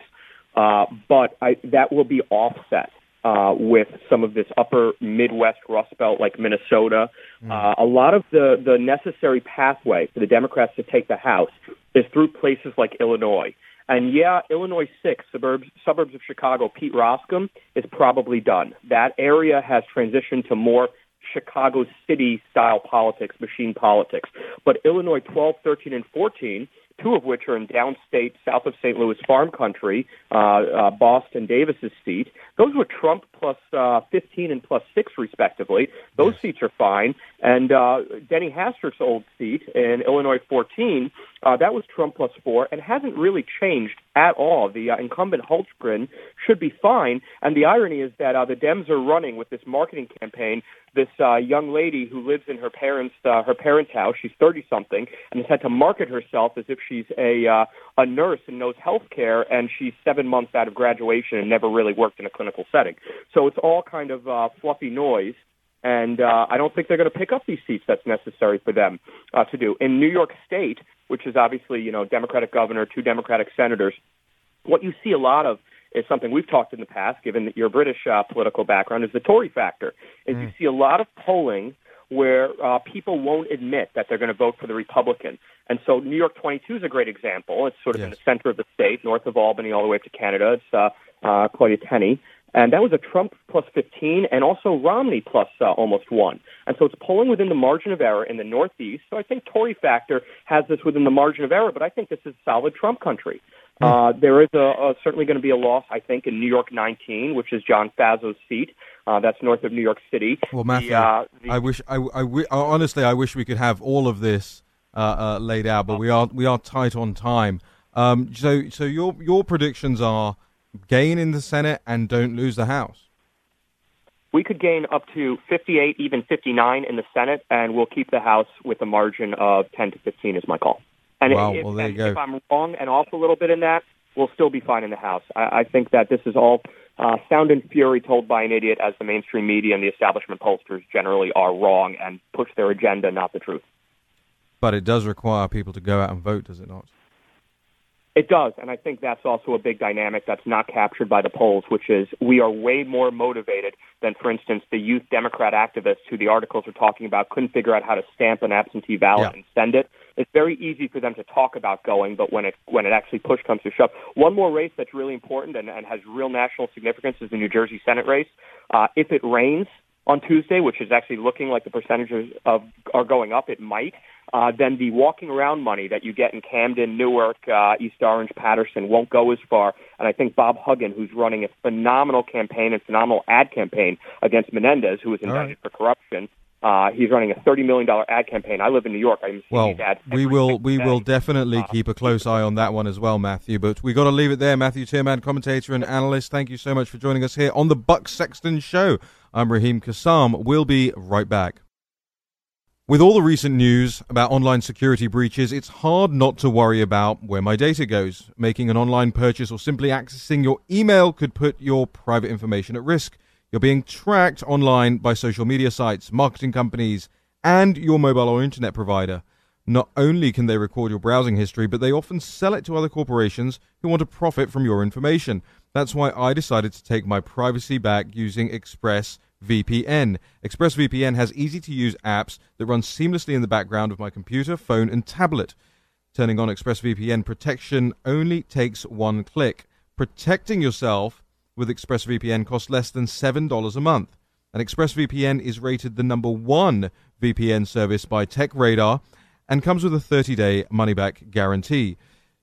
uh, but I, that will be offset Uh, with some of this upper Midwest Rust Belt like Minnesota. Uh, a lot of the, the necessary pathway for the Democrats to take the House is through places like Illinois. And, yeah, Illinois six, suburbs, suburbs of Chicago, Pete Roskam, is probably done. That area has transitioned to more Chicago City-style politics, machine politics. But Illinois twelve, thirteen, and fourteen, two of which are in downstate, south of Saint Louis, farm country, uh, uh, Boston Davis's seat. Those were Trump plus uh, fifteen and plus six, respectively. Those yes. seats are fine. And uh, Denny Hastert's old seat in Illinois fourteen, uh, that was Trump plus four and hasn't really changed at all. The uh, incumbent Hultgren should be fine. And the irony is that uh, the Dems are running with this marketing campaign this uh, young lady who lives in her parents' uh, her parents' house. She's thirty-something and has had to market herself as if she's a uh, a nurse and knows healthcare, and she's seven months out of graduation and never really worked in a clinical setting. So it's all kind of uh, fluffy noise, and uh, I don't think they're going to pick up these seats that's necessary for them uh, to do. In New York State, which is obviously, you know, Democratic governor, two Democratic senators, what you see a lot of is something we've talked in the past, given that your British uh, political background, is the Tory factor. Is mm. you see a lot of polling where uh, people won't admit that they're going to vote for the Republican. And so New York twenty-two is a great example. It's sort of yes. in the center of the state, north of Albany, all the way up to Canada. It's uh, uh, Claudia Tenney. And that was a Trump plus fifteen and also Romney plus uh, almost one. And so it's polling within the margin of error in the Northeast. So I think Tory factor has this within the margin of error, but I think this is solid Trump country. Uh, there is a, a, certainly going to be a loss, I think, in New York nineteen, which is John Faso's seat. Uh, that's north of New York City. Well, Matthew, the, uh, the, I wish, I, I, I, honestly, I wish we could have all of this uh, uh, laid out, but we are we are tight on time. Um, so, so your your predictions are gain in the Senate and don't lose the House. We could gain up to fifty-eight, even fifty-nine in the Senate, and we'll keep the House with a margin of ten to fifteen is my call. And wow, if, well, there you go. If I'm wrong and off a little bit in that, we'll still be fine in the House. I, I think that this is all uh, sound and fury told by an idiot, as the mainstream media and the establishment pollsters generally are wrong and push their agenda, not the truth. But it does require people to go out and vote, does it not? It does, and I think that's also a big dynamic that's not captured by the polls, which is we are way more motivated than, for instance, the youth Democrat activists who the articles are talking about couldn't figure out how to stamp an absentee ballot yeah. and send it. It's very easy for them to talk about going, but when it when it actually push comes to shove. One more race that's really important and, and has real national significance is the New Jersey Senate race. Uh, if it rains on Tuesday, which is actually looking like the percentages of are going up, it might. Uh, then the walking around money that you get in Camden, Newark, uh, East Orange, Patterson won't go as far. And I think Bob Huggin, who's running a phenomenal campaign and phenomenal ad campaign against Menendez, who was indicted right. for corruption, uh, he's running a thirty million dollars ad campaign. I live in New York. I'm well, we will we day. will definitely uh, keep a close eye on that one as well, Matthew. But we got to leave it there. Matthew Tierman, commentator and analyst, thank you so much for joining us here on the Buck Sexton Show. I'm Raheem Kassam. We'll be right back. With all the recent news about online security breaches, it's hard not to worry about where my data goes. Making an online purchase or simply accessing your email could put your private information at risk. You're being tracked online by social media sites, marketing companies, and your mobile or internet provider. Not only can they record your browsing history, but they often sell it to other corporations who want to profit from your information. That's why I decided to take my privacy back using ExpressVPN. ExpressVPN has easy-to-use apps that run seamlessly in the background of my computer, phone, and tablet. Turning on ExpressVPN protection only takes one click. Protecting yourself with ExpressVPN costs less than seven dollars a month. And ExpressVPN is rated the number one V P N service by TechRadar and comes with a thirty-day money-back guarantee.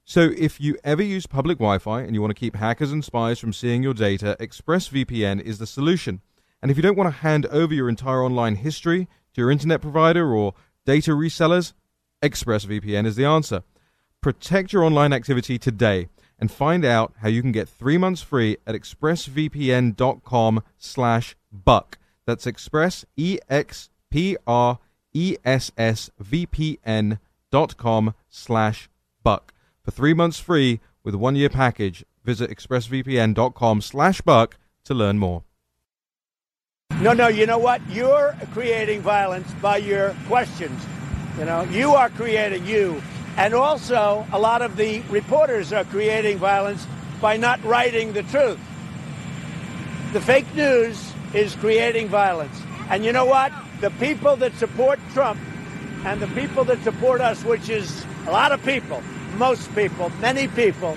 So if you ever use public Wi-Fi and you want to keep hackers and spies from seeing your data, ExpressVPN is the solution. And if you don't want to hand over your entire online history to your internet provider or data resellers, ExpressVPN is the answer. Protect your online activity today and find out how you can get three months free at expressvpn.com slash buck. That's express, E-X-P-R-E-S-S-V-P-N dot com slash buck. For three months free with a one-year package, visit expressvpn.com slash buck to learn more. No, no, you know what? You're creating violence by your questions. You know, you are creating you. And also, a lot of the reporters are creating violence by not writing the truth. The fake news is creating violence. And you know what? The people that support Trump and the people that support us, which is a lot of people, most people, many people,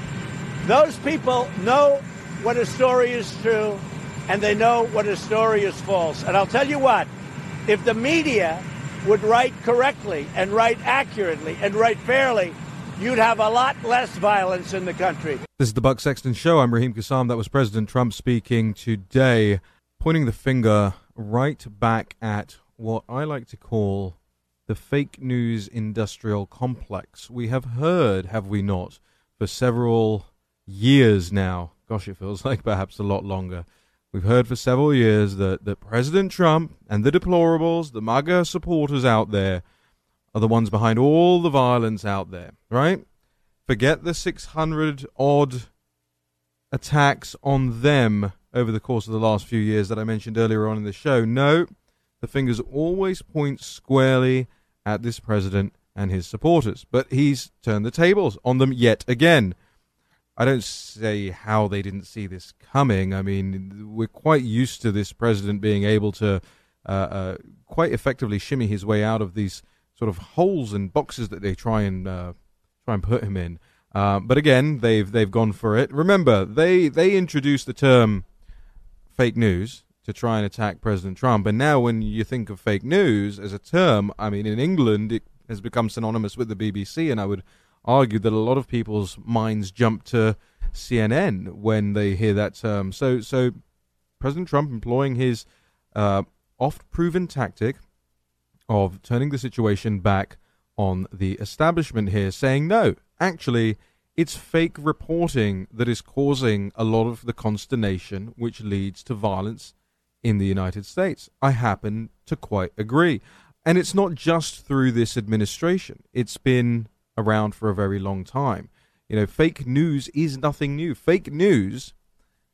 those people know what a story is true. And they know what a story is false. And I'll tell you what, if the media would write correctly and write accurately and write fairly, you'd have a lot less violence in the country. This is the Buck Sexton Show. I'm Raheem Kassam. That was President Trump speaking today, pointing the finger right back at what I like to call the fake news industrial complex. We have heard, have we not, for several years now, gosh, it feels like perhaps a lot longer, we've heard for several years that, that President Trump and the deplorables, the MAGA supporters out there, are the ones behind all the violence out there, right? Forget the six hundred odd attacks on them over the course of the last few years that I mentioned earlier on in the show. No, the fingers always point squarely at this president and his supporters. But he's turned the tables on them yet again. I don't say how they didn't see this coming. I mean, we're quite used to this president being able to uh, uh, quite effectively shimmy his way out of these sort of holes and boxes that they try and uh, try and put him in. Uh, but again, they've they've gone for it. Remember, they they introduced the term fake news to try and attack President Trump. And now, when you think of fake news as a term, I mean, in England, it has become synonymous with the B B C, and I would argue that a lot of people's minds jump to C N N when they hear that term. So, so President Trump employing his uh, oft-proven tactic of turning the situation back on the establishment here, saying, no, actually, it's fake reporting that is causing a lot of the consternation which leads to violence in the United States. I happen to quite agree. And it's not just through this administration. It's been around for a very long time. You know, fake news is nothing new. Fake news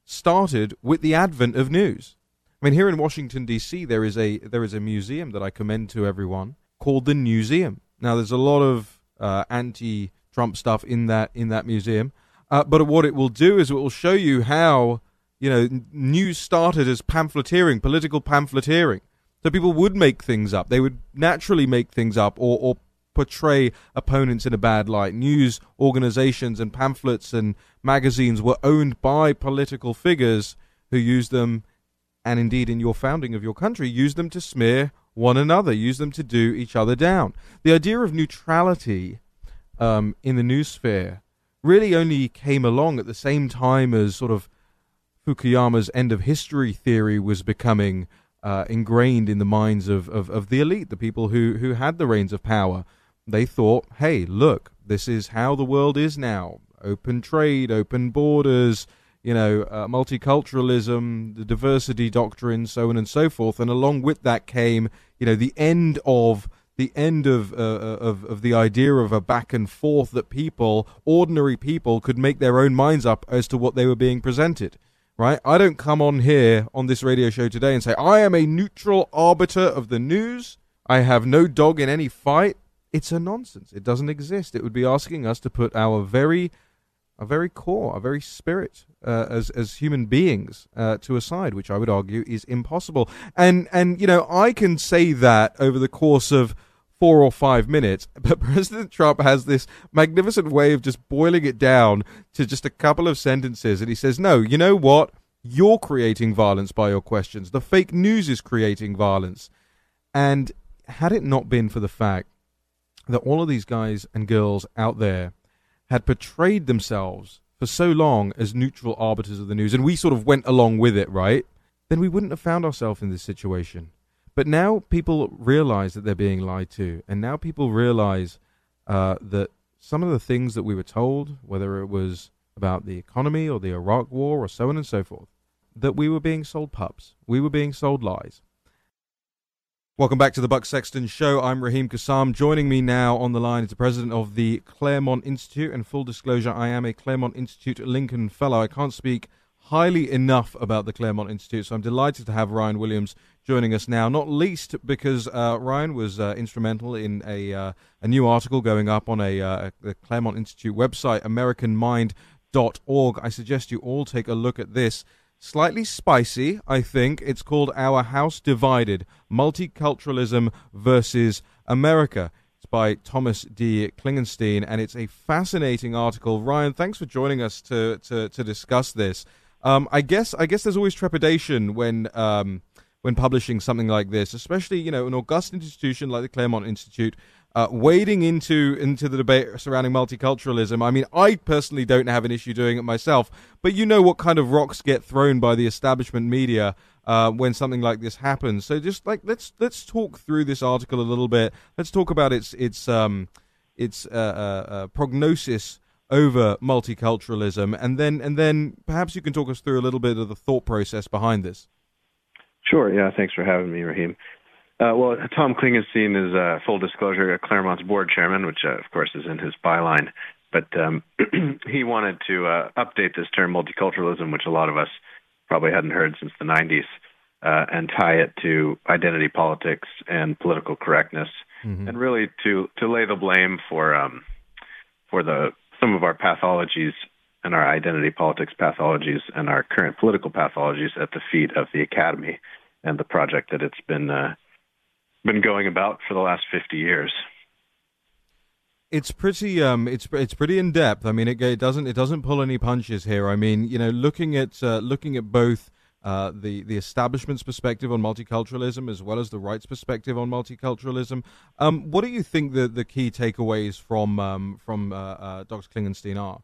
started with the advent of news. I mean, here in Washington, D C, there is a there is a museum that I commend to everyone called the Newseum. Now, there's a lot of uh, anti-Trump stuff in that in that museum, uh, but what it will do is it will show you how, you know, news started as pamphleteering, political pamphleteering. So people would make things up. They would naturally make things up or, or portray opponents in a bad light. News organizations and pamphlets and magazines were owned by political figures who used them, and indeed in your founding of your country, used them to smear one another, used them to do each other down. The idea of neutrality um, in the news sphere really only came along at the same time as sort of Fukuyama's end of history theory was becoming uh, ingrained in the minds of, of, of the elite, the people who, who had the reins of power. They thought, hey, look, this is how the world is now. Open trade, open borders, you know, uh, multiculturalism, the diversity doctrine, so on and so forth. And along with that came, you know, the end of the end of uh, of of the idea of a back and forth that people, ordinary people, could make their own minds up as to what they were being presented. Right? I don't come on here on this radio show today and say, I am a neutral arbiter of the news. I have no dog in any fight. It's a nonsense. It doesn't exist. It would be asking us to put our very, our very core, our very spirit uh, as as human beings uh, to a side, which I would argue is impossible. And, and, you know, I can say that over the course of four or five minutes, but President Trump has this magnificent way of just boiling it down to just a couple of sentences. And he says, no, you know what? You're creating violence by your questions. The fake news is creating violence. And had it not been for the fact that all of these guys and girls out there had portrayed themselves for so long as neutral arbiters of the news, and we sort of went along with it, right? Then we wouldn't have found ourselves in this situation. But now people realize that they're being lied to, and now people realize uh, that some of the things that we were told, whether it was about the economy or the Iraq war or so on and so forth, that we were being sold pups, we were being sold lies. Welcome back to the Buck Sexton Show. I'm Raheem Kassam. Joining me now on the line is the president of the Claremont Institute, and full disclosure, I am a Claremont Institute Lincoln Fellow. I can't speak highly enough about the Claremont Institute, so I'm delighted to have Ryan Williams joining us now, not least because uh, Ryan was uh, instrumental in a uh, a new article going up on a, uh, a Claremont Institute website, American Mind dot org. I suggest you all take a look at this. Slightly spicy, I think. It's called Our House Divided, Multiculturalism versus America. It's by Thomas D. Klingenstein, and it's a fascinating article. Ryan, thanks for joining us to to, to discuss this. Um, I guess I guess there's always trepidation when um, when publishing something like this, especially, you know, an august institution like the Claremont Institute uh, wading into into the debate surrounding multiculturalism. I mean, I personally don't have an issue doing it myself, but you know what kind of rocks get thrown by the establishment media uh, when something like this happens. So just like let's let's talk through this article a little bit. Let's talk about its its um, its uh, uh, uh, prognosis over multiculturalism, and then and then perhaps you can talk us through a little bit of the thought process behind this. Sure, yeah, thanks for having me, Raheem. Uh, well, Tom Klingenstein is, uh, full disclosure, Claremont's board chairman, which, uh, of course, is in his byline, but um, he wanted to uh, update this term multiculturalism, which a lot of us probably hadn't heard since the nineties, uh, and tie it to identity politics and political correctness, mm-hmm. and really to, to lay the blame for um, for the some of our pathologies and our identity politics pathologies and our current political pathologies at the feet of the academy and the project that it's been uh, been going about for the last fifty years. It's pretty um it's it's pretty in depth. I mean, it, it doesn't it doesn't pull any punches here. I mean, you know, looking at uh, looking at both uh, the, the establishment's perspective on multiculturalism as well as the right's perspective on multiculturalism. Um, what do you think the, the key takeaways from um, from uh, uh, Doctor Klingenstein are?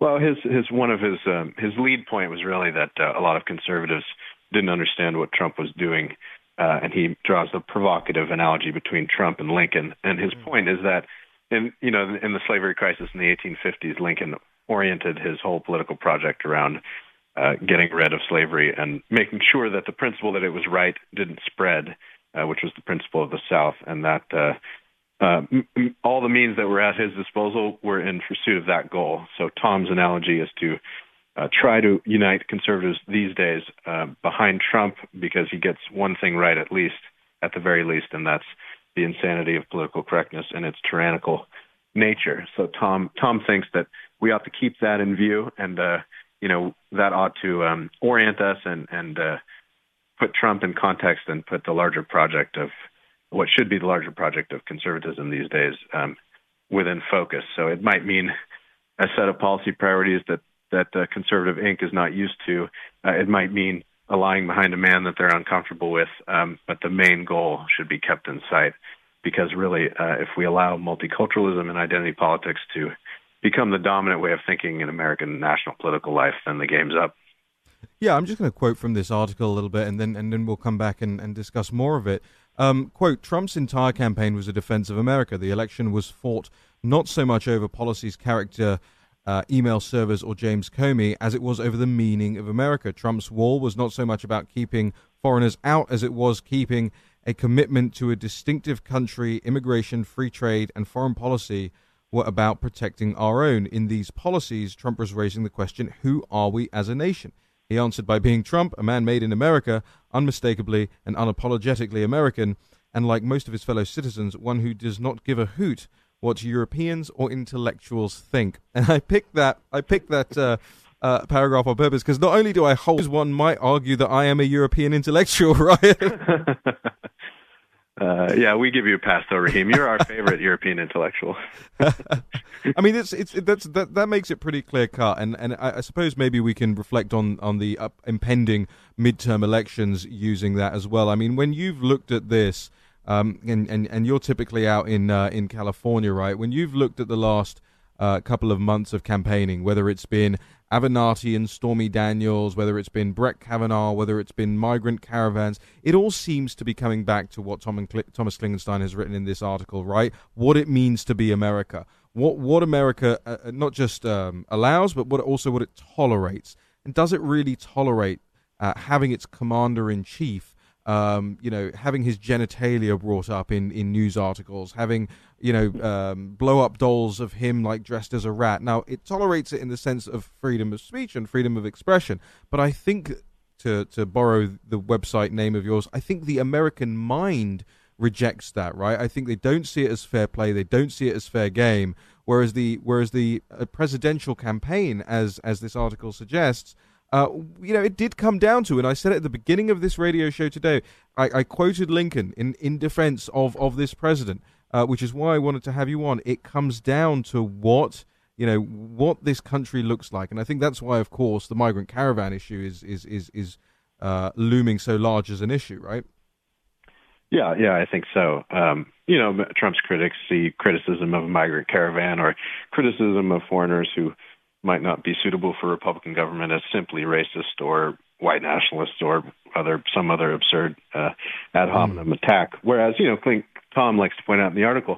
Well, his his one of his um, his lead point was really that uh, a lot of conservatives didn't understand what Trump was doing, uh, and he draws a provocative analogy between Trump and Lincoln. And his mm-hmm. point is that in you know in the slavery crisis in the eighteen fifties, Lincoln oriented his whole political project around uh, getting rid of slavery and making sure that the principle that it was right didn't spread, uh, which was the principle of the South, and that. Uh, Uh, m- m- all the means that were at his disposal were in pursuit of that goal. So Tom's analogy is to uh, try to unite conservatives these days uh, behind Trump because he gets one thing right at least, at the very least, and that's the insanity of political correctness and its tyrannical nature. So Tom Tom thinks that we ought to keep that in view, and uh, you know that ought to um, orient us and and uh, put Trump in context and put the larger project of what should be the larger project of conservatism these days um, within focus. So it might mean a set of policy priorities that, that uh, Conservative Incorporated is not used to. Uh, it might mean a lying behind a man that they're uncomfortable with, um, but the main goal should be kept in sight because really uh, if we allow multiculturalism and identity politics to become the dominant way of thinking in American national political life, then the game's up. Yeah, I'm just going to quote from this article a little bit, and then and then we'll come back and, and discuss more of it. Um, quote, Trump's entire campaign was a defense of America. The election was fought not so much over policies, character, uh, email servers, or James Comey, as it was over the meaning of America. Trump's wall was not so much about keeping foreigners out as it was keeping a commitment to a distinctive country. Immigration, free trade, and foreign policy were about protecting our own. In these policies, Trump was raising the question, who are we as a nation? He answered by being Trump, a man made in America, unmistakably and unapologetically American, and like most of his fellow citizens, one who does not give a hoot what Europeans or intellectuals think. And I picked that I picked that uh, uh, paragraph on purpose because not only do I hold, one might argue that I am a European intellectual, right? Uh, yeah, we give you a pass, though, Raheem. You're our favorite European intellectual. I mean, it's it's that's that that makes it pretty clear cut, and and I, I suppose maybe we can reflect on on the up, impending midterm elections using that as well. I mean, when you've looked at this, um, and and and you're typically out in uh, in California, right? When you've looked at the last uh, couple of months of campaigning, whether it's been Avenatti and Stormy Daniels, whether it's been Brett Kavanaugh, whether it's been migrant caravans, it all seems to be coming back to what Tom and Cl- Thomas Klingenstein has written in this article, right? What it means to be America, what what America uh, not just um, allows, but what also what it tolerates, and does it really tolerate uh, having its commander in chief, um, you know, having his genitalia brought up in, in news articles, having you know, um, blow-up dolls of him, like, dressed as a rat. Now, it tolerates it in the sense of freedom of speech and freedom of expression, but I think, to to borrow the website name of yours, I think the American mind rejects that, right? I think they don't see it as fair play, they don't see it as fair game, whereas the whereas the uh, presidential campaign, as, as this article suggests, uh, you know, it did come down to, and I said at the beginning of this radio show today, I, I quoted Lincoln in, in defense of, of this president, Uh, which is why I wanted to have you on. It comes down to what you know, what this country looks like, and I think that's why, of course, the migrant caravan issue is is is is uh, looming so large as an issue, right? Yeah, yeah, I think so. Um, you know, Trump's critics see criticism of a migrant caravan or criticism of foreigners who might not be suitable for Republican government as simply racist or white nationalists or other some other absurd uh, ad hominem mm. attack. Whereas, you know, Kling. Tom likes to point out in the article,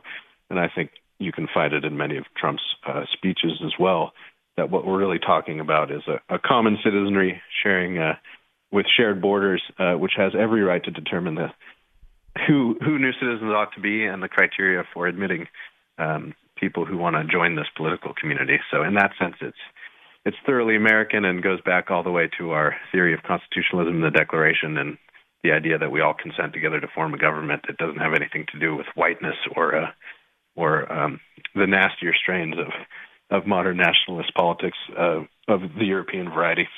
and I think you can find it in many of Trump's uh, speeches as well, that what we're really talking about is a, a common citizenry sharing uh, with shared borders, uh, which has every right to determine the who who new citizens ought to be and the criteria for admitting um, people who want to join this political community. So in that sense, it's it's thoroughly American and goes back all the way to our theory of constitutionalism, the Declaration, and the idea that we all consent together to form a government that doesn't have anything to do with whiteness or uh, or um, the nastier strains of of modern nationalist politics uh, of the European variety.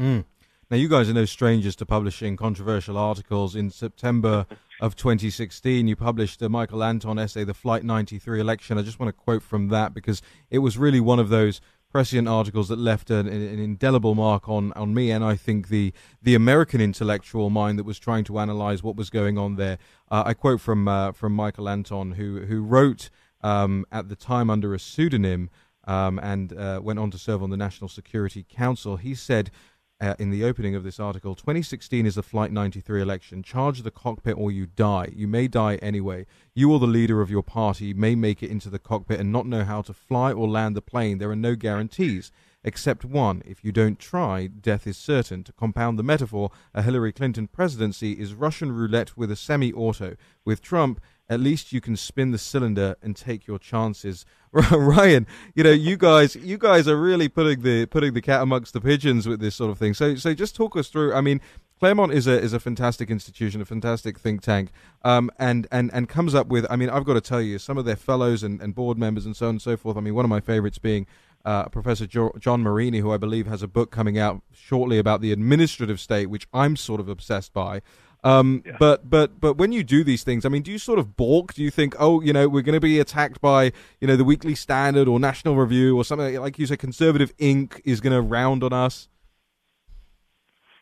Mm. Now, you guys are no strangers to publishing controversial articles. In September of twenty sixteen, you published a Michael Anton essay, The Flight ninety-three Election. I just want to quote from that because it was really one of those prescient articles that left an, an indelible mark on, on me, and I think the the American intellectual mind that was trying to analyze what was going on there. Uh, I quote from uh, from Michael Anton, who who wrote um, at the time under a pseudonym um, and uh, went on to serve on the National Security Council. He said, Uh, in the opening of this article, twenty sixteen is the Flight ninety-three election. Charge the cockpit or you die. You may die anyway. You or the leader of your party may make it into the cockpit and not know how to fly or land the plane. There are no guarantees, except one. If you don't try, death is certain. To compound the metaphor, a Hillary Clinton presidency is Russian roulette with a semi-auto. With Trump, at least you can spin the cylinder and take your chances. Ryan, you know, you guys, you guys are really putting the putting the cat amongst the pigeons with this sort of thing. So, so just talk us through. I mean, Claremont is a is a fantastic institution, a fantastic think tank, um, and and and comes up with. I mean, I've got to tell you, some of their fellows and, and board members and so on and so forth. I mean, one of my favorites being uh, Professor Jo- John Marini, who I believe has a book coming out shortly about the administrative state, which I'm sort of obsessed by. Um, yeah. But but but when you do these things, I mean, do you sort of balk? Do you think, oh, you know, we're going to be attacked by, you know, the Weekly Standard or National Review or something like you say, Conservative Incorporated is going to round on us?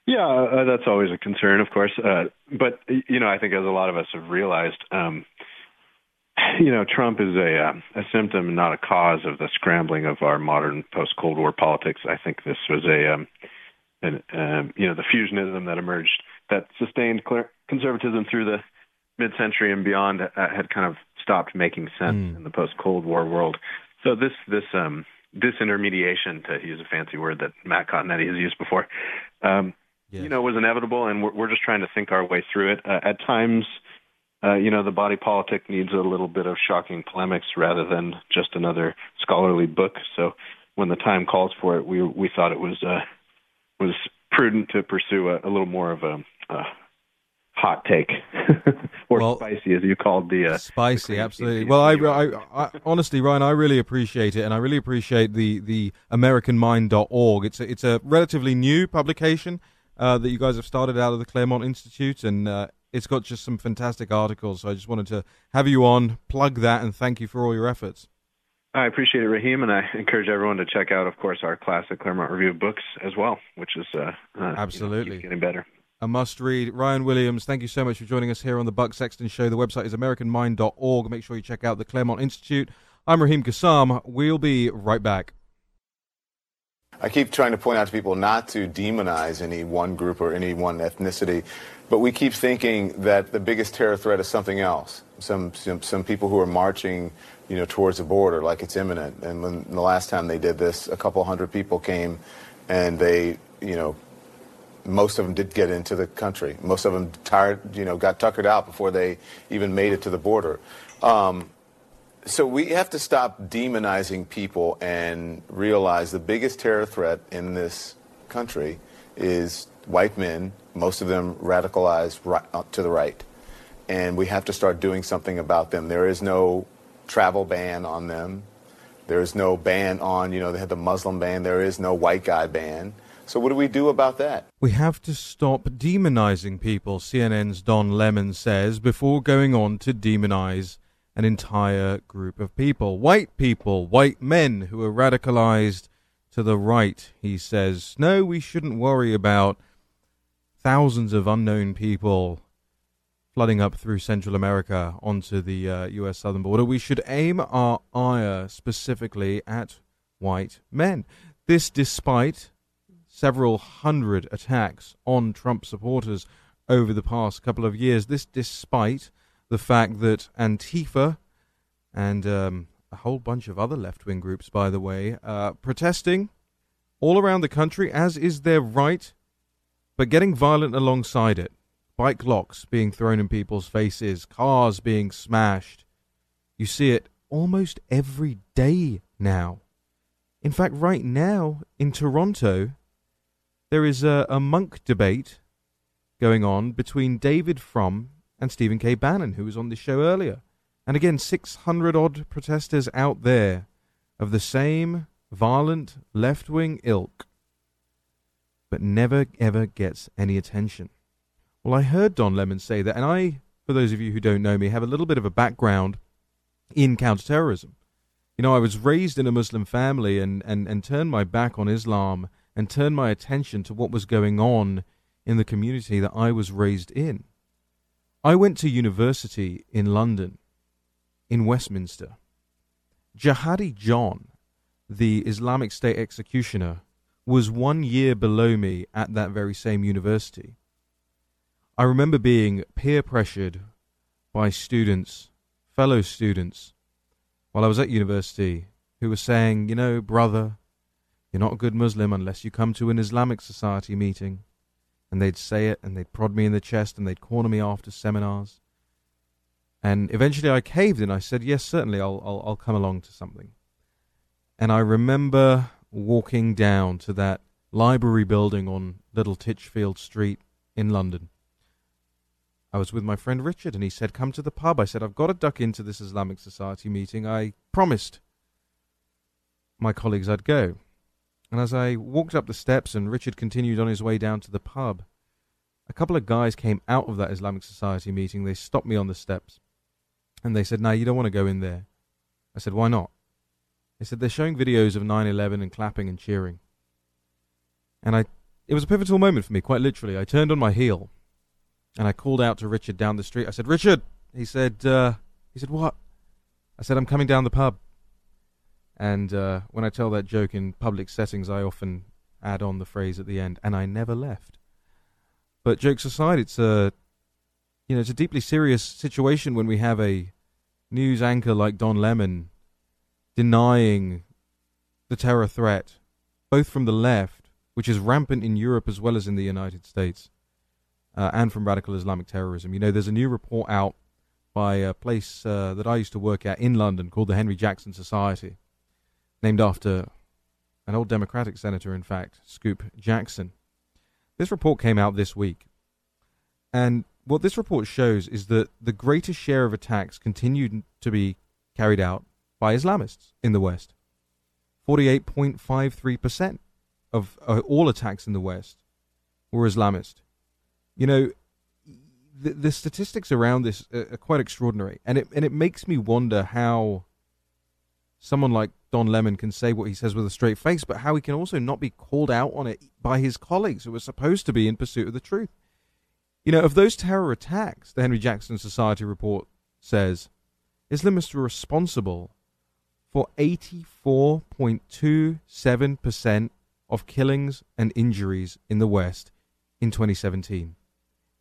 Yeah, uh, that's always a concern, of course. Uh, but you know, I think as a lot of us have realized, um, you know, Trump is a uh, a symptom and not a cause of the scrambling of our modern post Cold War politics. I think this was a um, an um, you know the fusionism that emerged. That sustained conservatism through the mid-century and beyond uh, had kind of stopped making sense mm. in the post-Cold War world. So this this um, disintermediation, to use a fancy word that Matt Continetti has used before, um, yes. you know, was inevitable, and we're, we're just trying to think our way through it. Uh, at times, uh, you know, the body politic needs a little bit of shocking polemics rather than just another scholarly book. So when the time calls for it, we we thought it was uh, was prudent to pursue a, a little more of a Uh, hot take, or well, spicy, as you called the uh, spicy. The absolutely. Well, I, I, I honestly, Ryan, I really appreciate it, and I really appreciate the the American Mind dot org. It's a, it's a relatively new publication uh, that you guys have started out of the Claremont Institute, and uh, it's got just some fantastic articles. So I just wanted to have you on, plug that, and thank you for all your efforts. I appreciate it, Raheem, and I encourage everyone to check out, of course, our classic Claremont Review books as well, which is uh, uh, absolutely you know, keeps getting better. A must-read. Ryan Williams, thank you so much for joining us here on the Buck Sexton Show. The website is American Mind dot org. Make sure you check out the Claremont Institute. I'm Raheem Kassam. We'll be right back. I keep trying to point out to people not to demonize any one group or any one ethnicity, but we keep thinking that the biggest terror threat is something else. Some some, some people who are marching, you know, towards the border like it's imminent. And when the last time they did this, a couple hundred people came, and they, you know, most of them did get into the country. Most of them tired, you know, got tuckered out before they even made it to the border. Um, so we have to stop demonizing people and realize the biggest terror threat in this country is white men, most of them radicalized right, uh, to the right. And we have to start doing something about them. There is no travel ban on them. There is no ban on, you know, they had the Muslim ban. There is no white guy ban. So what do we do about that? We have to stop demonizing people, C N N's Don Lemon says, before going on to demonize an entire group of people. White people, white men who are radicalized to the right, he says. No, we shouldn't worry about thousands of unknown people flooding up through Central America onto the uh, U S southern border. We should aim our ire specifically at white men. This despite several hundred attacks on Trump supporters over the past couple of years. This despite the fact that Antifa and um, a whole bunch of other left-wing groups, by the way, uh, protesting all around the country, as is their right, but getting violent alongside it. Bike locks being thrown in people's faces, cars being smashed. You see it almost every day now. In fact, right now in Toronto, there is a, a monk debate going on between David Frum and Stephen K. Bannon, who was on this show earlier. And again, six hundred odd protesters out there of the same violent left-wing ilk, but never, ever gets any attention. Well, I heard Don Lemon say that, and I, for those of you who don't know me, have a little bit of a background in counterterrorism. You know, I was raised in a Muslim family and, and, and turned my back on Islam and turned my attention to what was going on in the community that I was raised in. I went to university in London, in Westminster. Jihadi John, the Islamic State executioner, was one year below me at that very same university. I remember being peer pressured by students, fellow students, while I was at university, who were saying, you know, brother, you're not a good Muslim unless you come to an Islamic Society meeting. And they'd say it, and they'd prod me in the chest, and they'd corner me after seminars. And eventually I caved in. I said, yes, certainly, I'll, I'll, I'll come along to something. And I remember walking down to that library building on Little Titchfield Street in London. I was with my friend Richard, and he said, come to the pub. I said, I've got to duck into this Islamic Society meeting. I promised my colleagues I'd go. And as I walked up the steps and Richard continued on his way down to the pub, a couple of guys came out of that Islamic Society meeting. They stopped me on the steps. And they said, no, you don't want to go in there. I said, why not? They said, they're showing videos of nine eleven and clapping and cheering. And I, it was a pivotal moment for me, quite literally. I turned on my heel and I called out to Richard down the street. I said, Richard! He said, uh, he said, what? I said, I'm coming down the pub. And uh, when I tell that joke in public settings, I often add on the phrase at the end, and I never left. But jokes aside, it's a, you know, it's a deeply serious situation when we have a news anchor like Don Lemon denying the terror threat, both from the left, which is rampant in Europe as well as in the United States, uh, and from radical Islamic terrorism. You know, there's a new report out by a place uh, that I used to work at in London called the Henry Jackson Society, named after an old Democratic senator, in fact, Scoop Jackson. This report came out this week, and what this report shows is that the greatest share of attacks continued to be carried out by Islamists in the West. forty-eight point five three percent of uh, all attacks in the West were Islamist. You know, the, the statistics around this are quite extraordinary, and it and it makes me wonder how someone like Don Lemon can say what he says with a straight face, but how he can also not be called out on it by his colleagues who are supposed to be in pursuit of the truth. You know, of those terror attacks, the Henry Jackson Society report says, Islamists were responsible for eighty-four point two seven percent of killings and injuries in the West in twenty seventeen.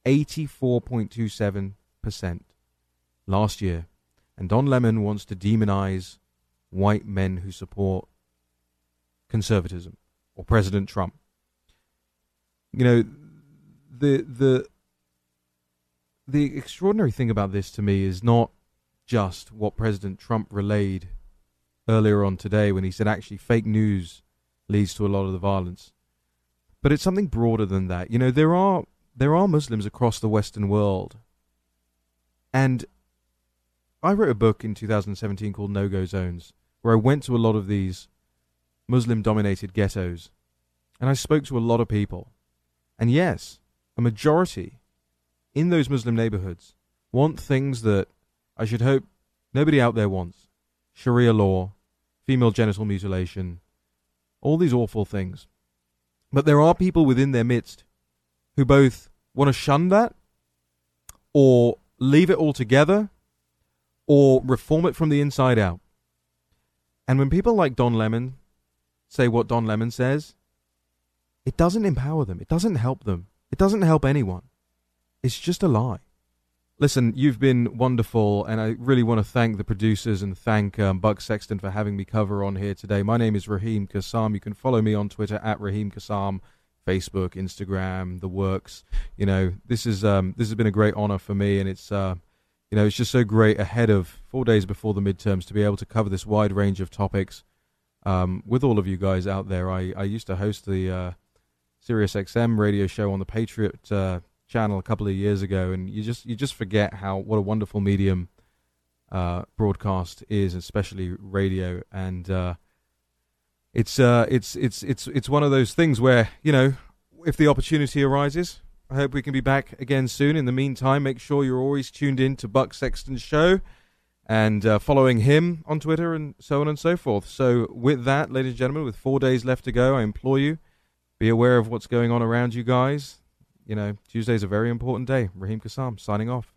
eighty-four point two seven percent last year. And Don Lemon wants to demonize white men who support conservatism or President Trump. You know, the the the extraordinary thing about this to me is not just what President Trump relayed earlier on today when he said actually fake news leads to a lot of the violence, but it's something broader than that. You know, there are there are Muslims across the Western world, and I wrote a book in two thousand seventeen called No-Go Zones, where I went to a lot of these Muslim-dominated ghettos, and I spoke to a lot of people. And yes, a majority in those Muslim neighborhoods want things that I should hope nobody out there wants. Sharia law, female genital mutilation, all these awful things. But there are people within their midst who both want to shun that, or leave it altogether, or reform it from the inside out. And when people like Don Lemon say what Don Lemon says, it doesn't empower them. It doesn't help them. It doesn't help anyone. It's just a lie. Listen, you've been wonderful, and I really want to thank the producers and thank um, Buck Sexton for having me cover on here today. My name is Raheem Kassam. You can follow me on Twitter at Raheem Kassam, Facebook, Instagram, the works. You know, this is um, this has been a great honor for me, and it's uh, you know, it's just so great ahead of four days before the midterms to be able to cover this wide range of topics um, with all of you guys out there. I, I used to host the uh, Sirius X M radio show on the Patriot Uh, channel a couple of years ago, and you just you just forget how what a wonderful medium uh, broadcast is, especially radio. And uh, it's uh, it's it's it's it's one of those things where, you know, if the opportunity arises, I hope we can be back again soon. In the meantime, make sure you're always tuned in to Buck Sexton's show, and uh, following him on Twitter and so on and so forth. So with that, ladies and gentlemen, with four days left to go, I implore you, be aware of what's going on around you guys. You know, Tuesday's a very important day. Raheem Kassam signing off.